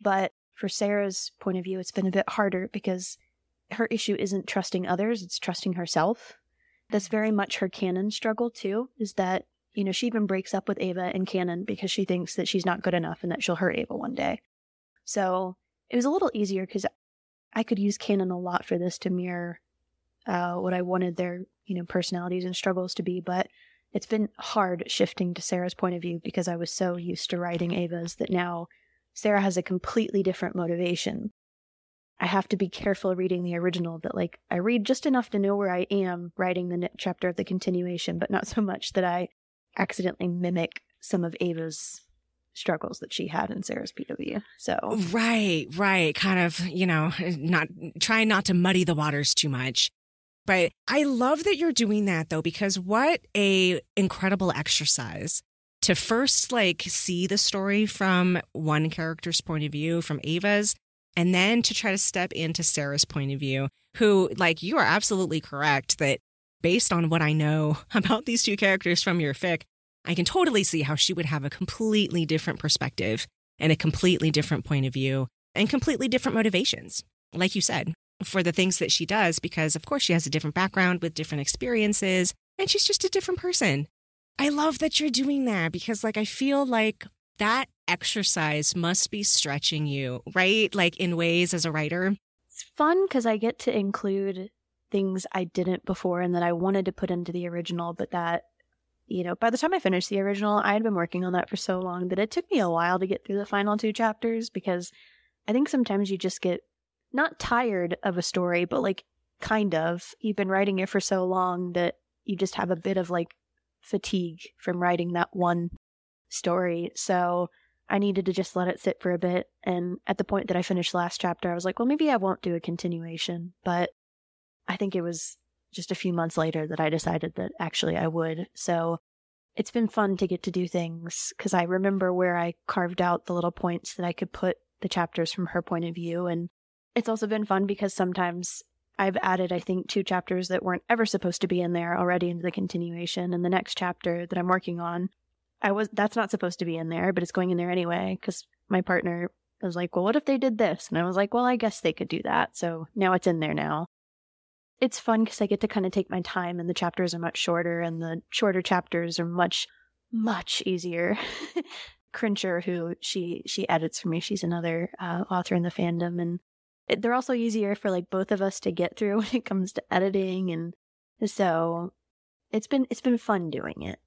But for Sarah's point of view, it's been a bit harder because her issue isn't trusting others, it's trusting herself. That's very much her canon struggle too, is that, you know, she even breaks up with Ava in canon because she thinks that she's not good enough and that she'll hurt Ava one day. So it was a little easier because I could use canon a lot for this to mirror uh, what I wanted their, you know, personalities and struggles to be, but it's been hard shifting to Sarah's point of view because I was so used to writing Ava's that now Sarah has a completely different motivation. I have to be careful reading the original that, like, I read just enough to know where I am writing the next chapter of the continuation, but not so much that I accidentally mimic some of Ava's struggles that she had in Sarah's P W. So right, right. Kind of, you know, not trying not to muddy the waters too much. But I love that you're doing that, though, because what a incredible exercise to first, like, see the story from one character's point of view, from Ava's, and then to try to step into Sarah's point of view, who, like, you are absolutely correct that based on what I know about these two characters from your fic, I can totally see how she would have a completely different perspective and a completely different point of view and completely different motivations, like you said, for the things that she does, because of course she has a different background with different experiences and she's just a different person. I love that you're doing that because, like, I feel like that exercise must be stretching you, right? Like, in ways as a writer. It's fun because I get to include things I didn't before and that I wanted to put into the original, but that, you know, by the time I finished the original, I had been working on that for so long that it took me a while to get through the final two chapters because I think sometimes you just get not tired of a story, but, like, kind of. You've been writing it for so long that you just have a bit of, like, fatigue from writing that one story. So I needed to just let it sit for a bit. And at the point that I finished last chapter, I was like, well, maybe I won't do a continuation. But I think it was just a few months later that I decided that actually I would. So it's been fun to get to do things because I remember where I carved out the little points that I could put the chapters from her point of view. And it's also been fun because sometimes I've added, I think, two chapters that weren't ever supposed to be in there already into the continuation. And the next chapter that I'm working on, I was that's not supposed to be in there, but it's going in there anyway because my partner was like, well, what if they did this? And I was like, well, I guess they could do that. So now it's in there now. It's fun because I get to kind of take my time and the chapters are much shorter and the shorter chapters are much, much easier. Crincher, who she, she edits for me, she's another uh, author in the fandom, and they're also easier for, like, both of us to get through when it comes to editing, and so it's been it's been fun doing it.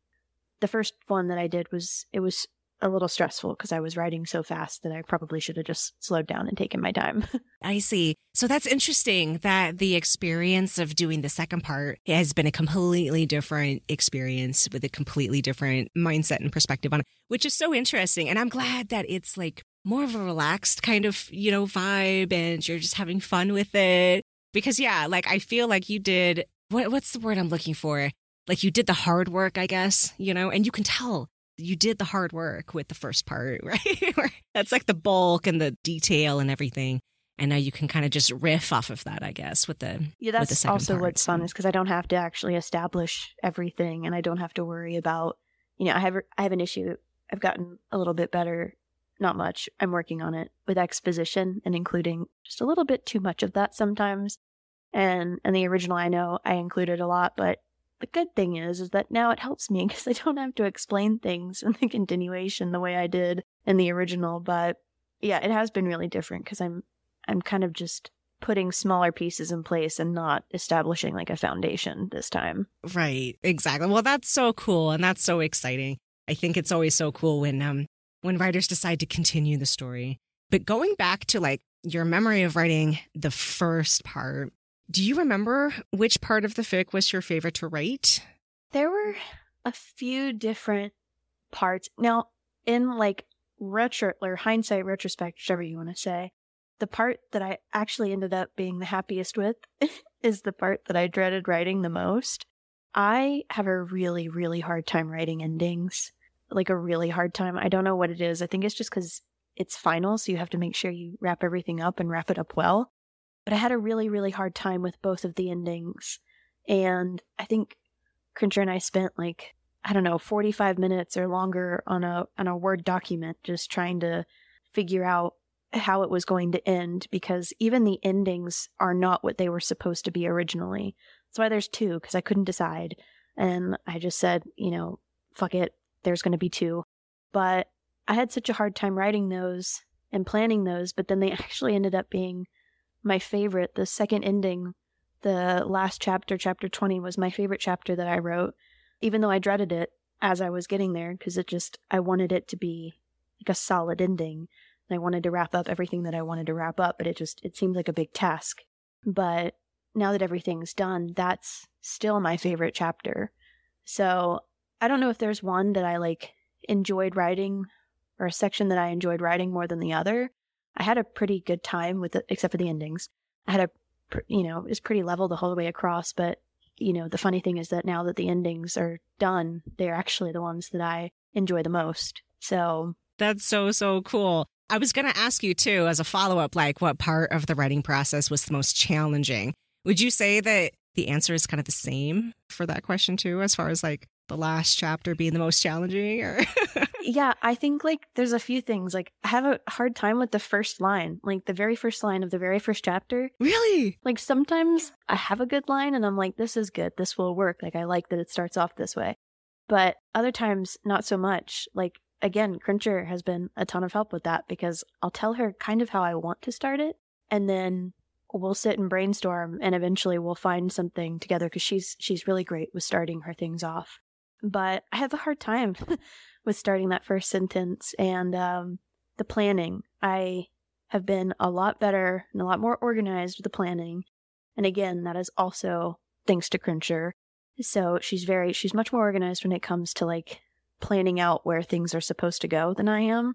The first one that I did was it was a little stressful because I was writing so fast that I probably should have just slowed down and taken my time. I see. So that's interesting that the experience of doing the second part has been a completely different experience with a completely different mindset and perspective on it, which is so interesting. And I'm glad that it's, like, more of a relaxed kind of, you know, vibe and you're just having fun with it. Because, yeah, like, I feel like you did, what what's the word I'm looking for? Like, you did the hard work, I guess, you know, and you can tell you did the hard work with the first part, right? That's, like, the bulk and the detail and everything. And now you can kind of just riff off of that, I guess, with the yeah. That's with the second also part. What's fun is because I don't have to actually establish everything, and I don't have to worry about, you know, I have I have an issue. I've gotten a little bit better, not much. I'm working on it with exposition and including just a little bit too much of that sometimes. And in the original, I know I included a lot, but the good thing is, is that now it helps me because I don't have to explain things in the continuation the way I did in the original. But yeah, it has been really different because I'm, I'm kind of just putting smaller pieces in place and not establishing like a foundation this time. Right. Exactly. Well, that's so cool. And that's so exciting. I think it's always so cool when, um, when writers decide to continue the story. But going back to like your memory of writing the first part, do you remember which part of the fic was your favorite to write? There were a few different parts. Now, in like retro or hindsight retrospect, whichever you want to say, the part that I actually ended up being the happiest with is the part that I dreaded writing the most. I have a really, really hard time writing endings, like a really hard time. I don't know what it is. I think it's just because it's final, so you have to make sure you wrap everything up and wrap it up well. But I had a really, really hard time with both of the endings. And I think Crincher and I spent like, I don't know, forty-five minutes or longer on a on a Word document just trying to figure out how it was going to end, because even the endings are not what they were supposed to be originally. That's why there's two, because I couldn't decide. And I just said, you know, fuck it, there's going to be two. But I had such a hard time writing those and planning those, but then they actually ended up being my favorite. The second ending, the last chapter, chapter twenty, was my favorite chapter that I wrote, even though I dreaded it as I was getting there, because it just, I wanted it to be like a solid ending. And I wanted to wrap up everything that I wanted to wrap up, but it just, it seemed like a big task. But now that everything's done, that's still my favorite chapter. So I don't know if there's one that I like enjoyed writing or a section that I enjoyed writing more than the other. I had a pretty good time with it, except for the endings. I had a, you know, it was pretty level the whole way across. But, you know, the funny thing is that now that the endings are done, they're actually the ones that I enjoy the most. So that's so, so cool. I was going to ask you, too, as a follow up, like what part of the writing process was the most challenging? Would you say that the answer is kind of the same for that question, too, as far as like the last chapter being the most challenging? Or yeah, I think like there's a few things. Like I have a hard time with the first line, like the very first line of the very first chapter. Really? Like sometimes I have a good line and I'm like, this is good. This will work. Like I like that it starts off this way. But other times, not so much. Like again, Crincher has been a ton of help with that because I'll tell her kind of how I want to start it. And then we'll sit and brainstorm and eventually we'll find something together because she's she's really great with starting her things off. But I have a hard time with starting that first sentence and um, the planning. I have been a lot better and a lot more organized with the planning. And again, that is also thanks to Crincher. So she's very, she's much more organized when it comes to like planning out where things are supposed to go than I am.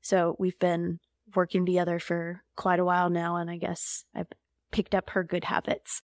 So we've been working together for quite a while now. And I guess I've picked up her good habits.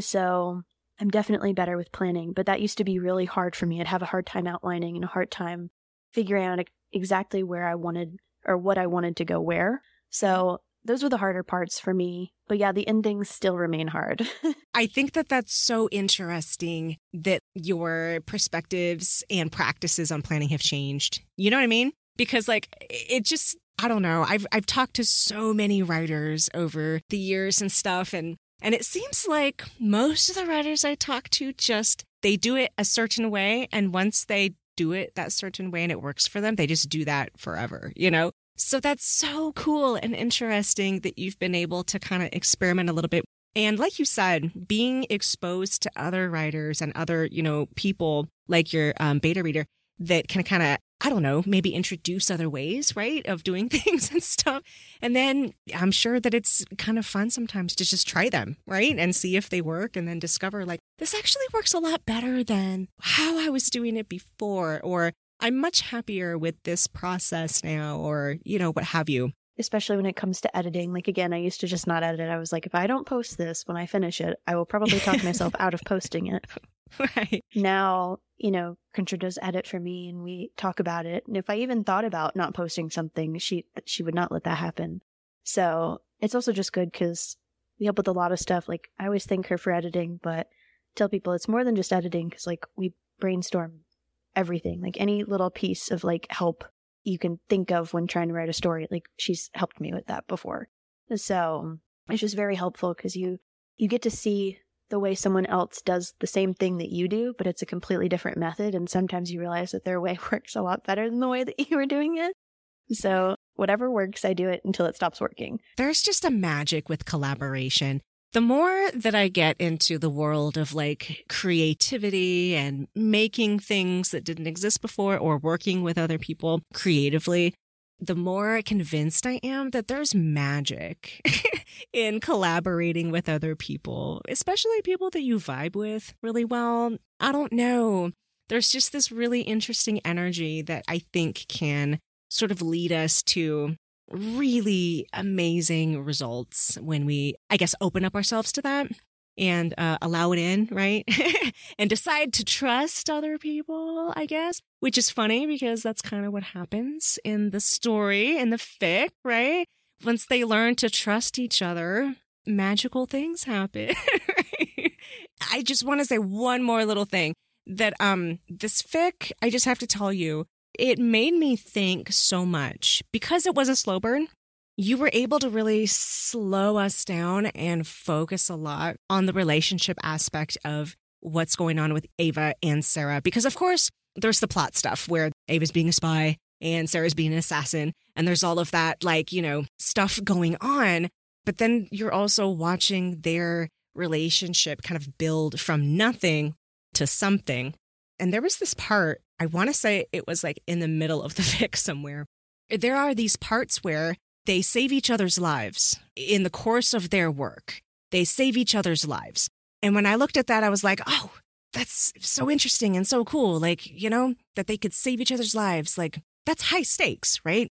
So I'm definitely better with planning, but that used to be really hard for me. I'd have a hard time outlining and a hard time figuring out exactly where I wanted or what I wanted to go where. So those were the harder parts for me. But yeah, the endings still remain hard. I think that that's so interesting that your perspectives and practices on planning have changed. You know what I mean? Because like it just, I don't know. I've I've talked to so many writers over the years and stuff, and And it seems like most of the writers I talk to just, they do it a certain way. And once they do it that certain way and it works for them, they just do that forever, you know? So that's so cool and interesting that you've been able to kind of experiment a little bit. And like you said, being exposed to other writers and other, you know, people like your um, beta reader that can kind of, I don't know, maybe introduce other ways, right, of doing things and stuff. And then I'm sure that it's kind of fun sometimes to just try them, right, and see if they work and then discover, like, this actually works a lot better than how I was doing it before, or I'm much happier with this process now, or, you know, what have you. Especially when it comes to editing. Like, again, I used to just not edit it. I was like, if I don't post this when I finish it, I will probably talk myself out of posting it. Right. Now, you know, Crincher does edit for me and we talk about it. And if I even thought about not posting something, she she would not let that happen. So It's also just good because we help with a lot of stuff. Like, I always thank her for editing, but tell people it's more than just editing because, like, we brainstorm everything. Like, any little piece of, like, help you can think of when trying to write a story, like, she's helped me with that before. So it's just very helpful because you, you get to see the way someone else does the same thing that you do, but it's a completely different method. And sometimes you realize that their way works a lot better than the way that you were doing it. So whatever works, I do it until it stops working. There's just a magic with collaboration. The more that I get into the world of like creativity and making things that didn't exist before or working with other people creatively, the more convinced I am that there's magic in collaborating with other people, especially people that you vibe with really well. I don't know. There's just this really interesting energy that I think can sort of lead us to really amazing results when we, I guess, open up ourselves to that and uh, allow it in, right? And decide to trust other people, I guess, which is funny because that's kind of what happens in the story, in the fic, right? Once they learn to trust each other, magical things happen. Right? I just want to say one more little thing that um, this fic, I just have to tell you, it made me think so much. Because it was a slow burn, you were able to really slow us down and focus a lot on the relationship aspect of what's going on with Ava and Sarah. Because, of course, there's the plot stuff where Ava's being a spy and Sarah's being an assassin. And there's all of that, like, you know, stuff going on. But then you're also watching their relationship kind of build from nothing to something. And there was this part, I want to say it was like in the middle of the fic somewhere. There are these parts where they save each other's lives in the course of their work. They save each other's lives. And when I looked at that, I was like, oh, that's so interesting and so cool. Like, you know, that they could save each other's lives. Like, that's high stakes, right?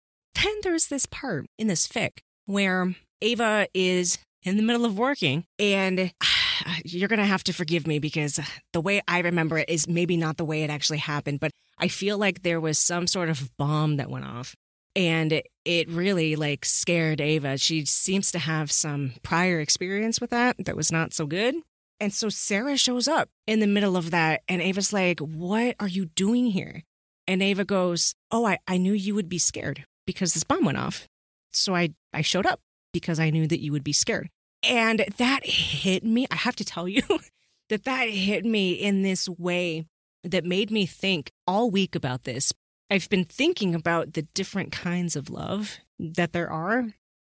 Then there's this part in this fic where Ava is in the middle of working and... you're going to have to forgive me because the way I remember it is maybe not the way it actually happened, but I feel like there was some sort of bomb that went off and it really like scared Ava. She seems to have some prior experience with that that was not so good. And so Sarah shows up in the middle of that and Ava's like, what are you doing here? And Ava goes, oh, I, I knew you would be scared because this bomb went off. So I, I showed up because I knew that you would be scared. And that hit me. I have to tell you that that hit me in this way that made me think all week about this. I've been thinking about the different kinds of love that there are.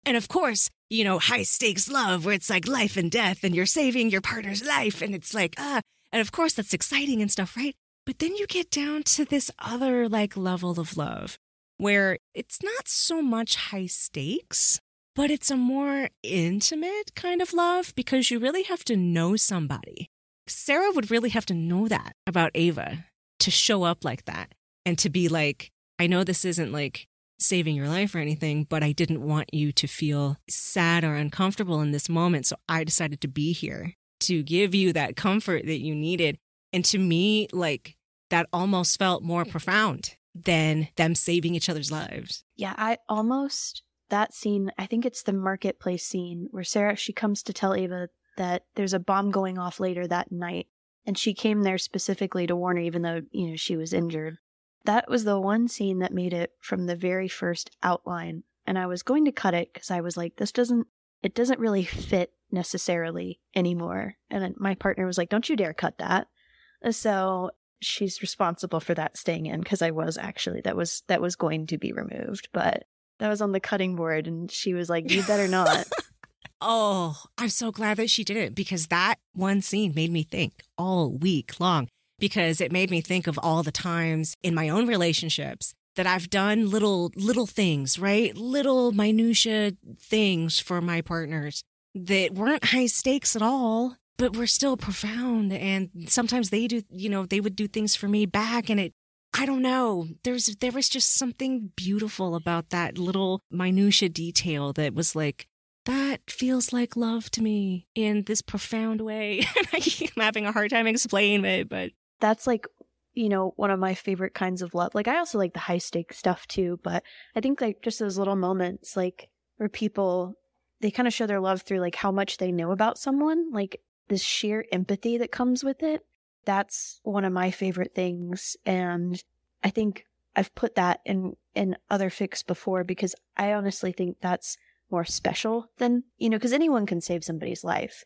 And of course, you know, high stakes love where it's like life and death and you're saving your partner's life. And it's like, ah, and of course, that's exciting and stuff, right? But then you get down to this other like level of love where it's not so much high stakes. But it's a more intimate kind of love because you really have to know somebody. Sarah would really have to know that about Ava to show up like that and to be like, I know this isn't like saving your life or anything, but I didn't want you to feel sad or uncomfortable in this moment. So I decided to be here to give you that comfort that you needed. And to me, like that almost felt more profound than them saving each other's lives. Yeah, I almost... that scene, I think it's the marketplace scene where Sarah, she comes to tell Ava that there's a bomb going off later that night. And she came there specifically to warn her, even though, you know, she was injured. That was the one scene that made it from the very first outline. And I was going to cut it because I was like, this doesn't, it doesn't really fit necessarily anymore. And then my partner was like, don't you dare cut that. So she's responsible for that staying in because I was actually, that was, that was going to be removed. But that was on the cutting board, and she was like, you better not. Oh, I'm so glad that she didn't, because that one scene made me think all week long, because it made me think of all the times in my own relationships that I've done little, little things, right? Little minutia things for my partners that weren't high stakes at all, but were still profound. And sometimes they do, you know, they would do things for me back, and it I don't know. There's there was just something beautiful about that little minutia detail that was like, that feels like love to me in this profound way. I'm having a hard time explaining it, but that's like, you know, one of my favorite kinds of love. Like, I also like the high stakes stuff too, but I think like just those little moments like where people they kind of show their love through like how much they know about someone, like this sheer empathy that comes with it. That's one of my favorite things. And I think I've put that in, in other fics before, because I honestly think that's more special than, you know, because anyone can save somebody's life.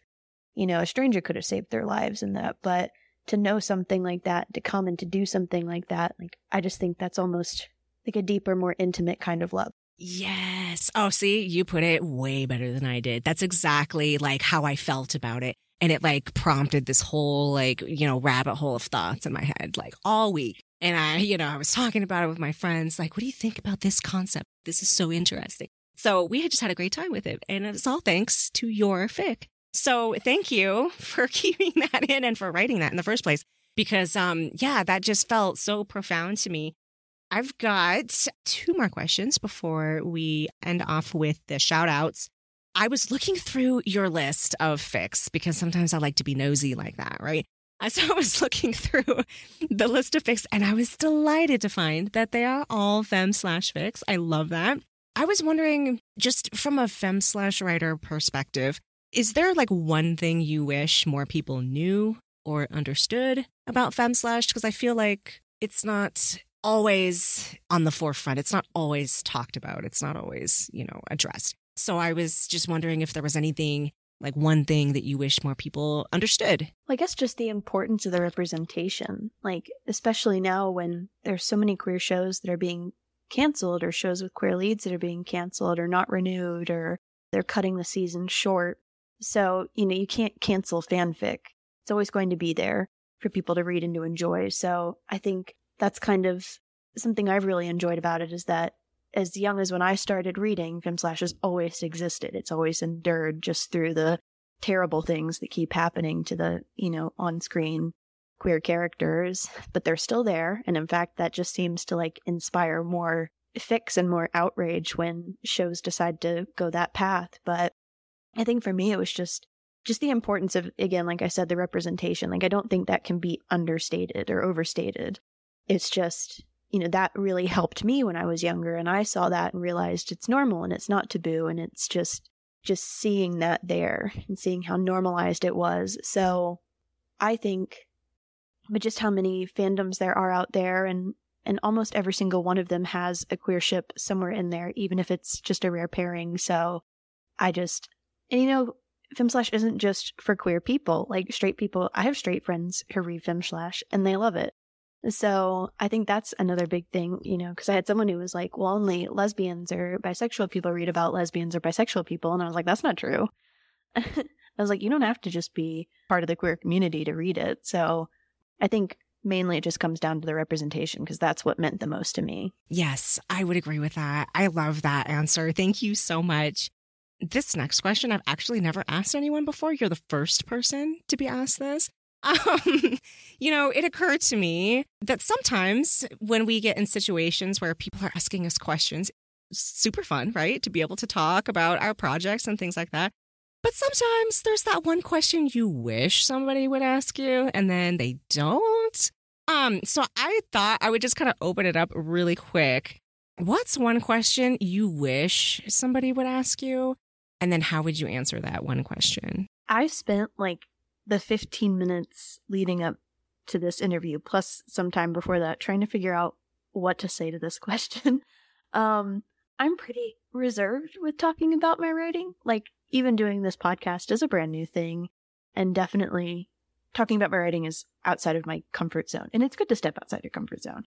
You know, a stranger could have saved their lives in that, but to know something like that, to come and to do something like that, like, I just think that's almost like a deeper, more intimate kind of love. Yes. Oh, see, you put it way better than I did. That's exactly like how I felt about it. And it like prompted this whole like, you know, rabbit hole of thoughts in my head like all week. And I, you know, I was talking about it with my friends, like, what do you think about this concept? This is so interesting. So we had just had a great time with it. And it's all thanks to your fic. So thank you for keeping that in and for writing that in the first place, because, um, yeah, that just felt so profound to me. I've got two more questions before we end off with the shout outs. I was looking through your list of fics because sometimes I like to be nosy like that, right? So I was looking through the list of fics and I was delighted to find that they are all femme slash fics. I love that. I was wondering, just from a femme slash writer perspective, is there like one thing you wish more people knew or understood about femme slash? Because I feel like it's not always on the forefront. It's not always talked about. It's not always, you know, addressed. So I was just wondering if there was anything, like one thing that you wish more people understood. Well, I guess just the importance of the representation, like especially now when there's so many queer shows that are being canceled or shows with queer leads that are being canceled or not renewed or they're cutting the season short. So, you know, you can't cancel fanfic. It's always going to be there for people to read and to enjoy. So I think that's kind of something I've really enjoyed about it, is that as young as when I started reading, femme slash has always existed. It's always endured just through the terrible things that keep happening to the, you know, on-screen queer characters, but they're still there. And in fact, that just seems to like inspire more fics and more outrage when shows decide to go that path. But I think for me, it was just just the importance of, again, like I said, the representation. Like, I don't think that can be understated or overstated. It's just, you know, that really helped me when I was younger, and I saw that and realized it's normal and it's not taboo, and it's just just seeing that there and seeing how normalized it was. So I think, but just how many fandoms there are out there, and and almost every single one of them has a queer ship somewhere in there, even if it's just a rare pairing. So I just, and you know, femme slash isn't just for queer people, like straight people. I have straight friends who read femme slash and they love it. So I think that's another big thing, you know, because I had someone who was like, well, only lesbians or bisexual people read about lesbians or bisexual people. And I was like, that's not true. I was like, you don't have to just be part of the queer community to read it. So I think mainly it just comes down to the representation, because that's what meant the most to me. Yes, I would agree with that. I love that answer. Thank you so much. This next question, I've actually never asked anyone before. You're the first person to be asked this. Um, you know, it occurred to me that sometimes when we get in situations where people are asking us questions, super fun, right? To be able to talk about our projects and things like that. But sometimes there's that one question you wish somebody would ask you and then they don't. Um, so I thought I would just kind of open it up really quick. What's one question you wish somebody would ask you? And then how would you answer that one question? I spent like the fifteen minutes leading up to this interview, plus some time before that, trying to figure out what to say to this question. Um, I'm pretty reserved with talking about my writing. Like, even doing this podcast is a brand new thing. And definitely talking about my writing is outside of my comfort zone. And it's good to step outside your comfort zone.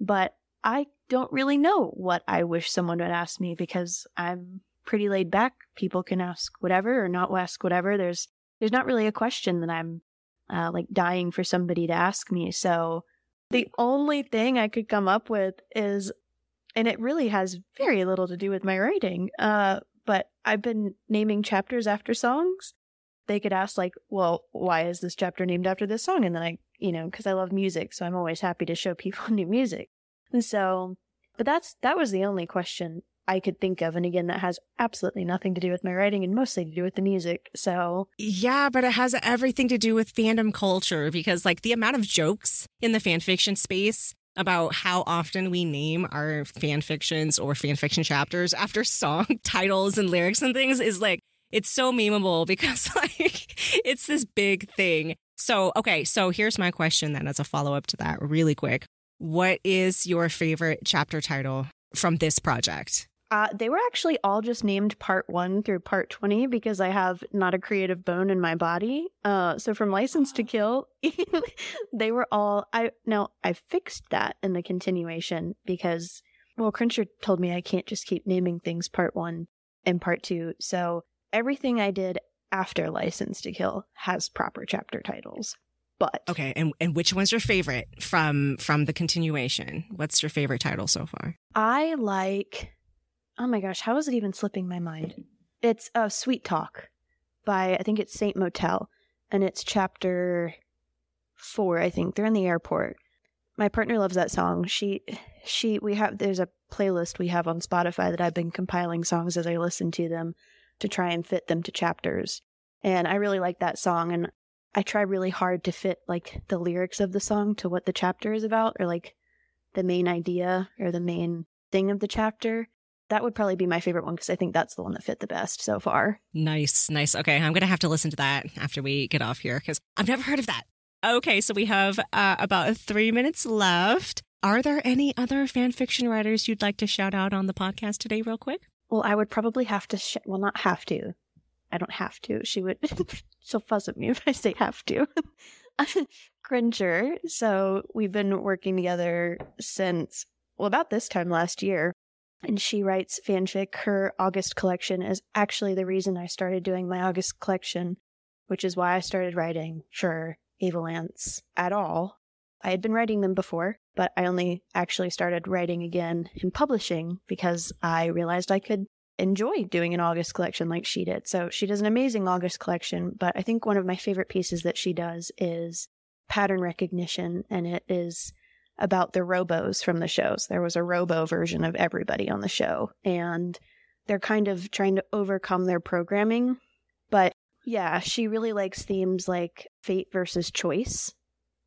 But I don't really know what I wish someone would ask me, because I'm pretty laid back. People can ask whatever or not ask whatever. There's There's not really a question that I'm uh, like dying for somebody to ask me. So the only thing I could come up with is, and it really has very little to do with my writing, uh, but I've been naming chapters after songs. They could ask like, well, why is this chapter named after this song? And then I, you know, because I love music, so I'm always happy to show people new music. And so, but that's, that was the only question I could think of. And again, that has absolutely nothing to do with my writing and mostly to do with the music. So yeah, but it has everything to do with fandom culture, because like the amount of jokes in the fan fiction space about how often we name our fan fictions or fan fiction chapters after song titles and lyrics and things is like, it's so memeable because like it's this big thing. So, okay, so here's my question then as a follow-up to that really quick. What is your favorite chapter title from this project? Uh, they were actually all just named part one through part twenty because I have not a creative bone in my body. Uh, so from License to Kill, they were all, I now I fixed that in the continuation because, well, Crincher told me I can't just keep naming things part one and part two. So everything I did after License to Kill has proper chapter titles. But okay, and, and which one's your favorite from from the continuation? What's your favorite title so far? I like... Oh my gosh, how is it even slipping my mind? It's uh, Sweet Talk by, I think it's Saint Motel, and it's chapter four, I think. They're in the airport. My partner loves that song. She, she, we have, there's a playlist we have on Spotify that I've been compiling songs as I listen to them to try and fit them to chapters. And I really like that song, and I try really hard to fit, like, the lyrics of the song to what the chapter is about, or, like, the main idea or the main thing of the chapter. That would probably be my favorite one because I think that's the one that fit the best so far. Nice, nice. Okay, I'm going to have to listen to that after we get off here because I've never heard of that. Okay, so we have uh, about three minutes left. Are there any other fan fiction writers you'd like to shout out on the podcast today real quick? Well, I would probably have to, sh- well, not have to. I don't have to. She would, she'll fuss at me if I say have to. Crincher. So we've been working together since, well, about this time last year. And she writes fanfic. Her August collection is actually the reason I started doing my August collection, which is why I started writing for Ava Lance at all. I had been writing them before, but I only actually started writing again and publishing because I realized I could enjoy doing an August collection like she did. So she does an amazing August collection, but I think one of my favorite pieces that she does is Pattern Recognition, and it is about the robos from the shows. There was a robo version of everybody on the show, and they're kind of trying to overcome their programming. But yeah, she really likes themes like fate versus choice.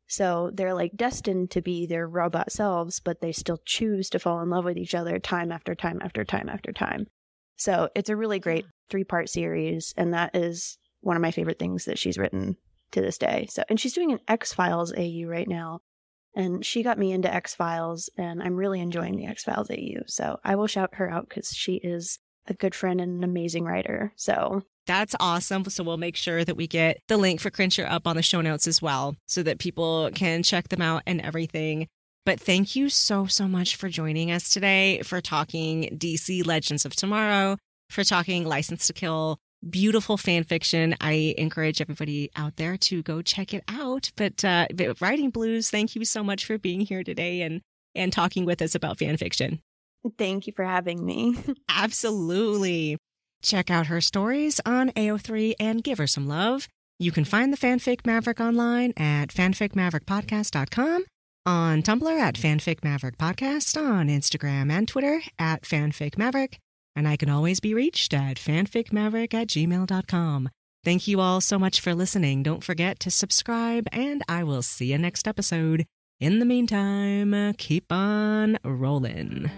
So they're like destined to be their robot selves, but they still choose to fall in love with each other time after time after time after time. So it's a really great three-part series, and that is one of my favorite things that she's written to this day. So, and she's doing an X-Files A U right now. And she got me into X-Files, and I'm really enjoying the X-Files A U. So I will shout her out because she is a good friend and an amazing writer. So that's awesome. So we'll make sure that we get the link for Crincher up on the show notes as well so that people can check them out and everything. But thank you so, so much for joining us today, for talking D C Legends of Tomorrow, for talking License to Kill. Beautiful fan fiction. I encourage everybody out there to go check it out. But, uh, but Writing Blues, thank you so much for being here today and, and talking with us about fan fiction. Thank you for having me. Absolutely. Check out her stories on A O three and give her some love. You can find the Fanfic Maverick online at fanfic maverick podcast dot com, on Tumblr at Fanfic Maverick Podcast, on Instagram and Twitter at Fanfic Maverick. And I can always be reached at fanfic maverick at gmail dot com. Thank you all so much for listening. Don't forget to subscribe, and I will see you next episode. In the meantime, keep on rolling.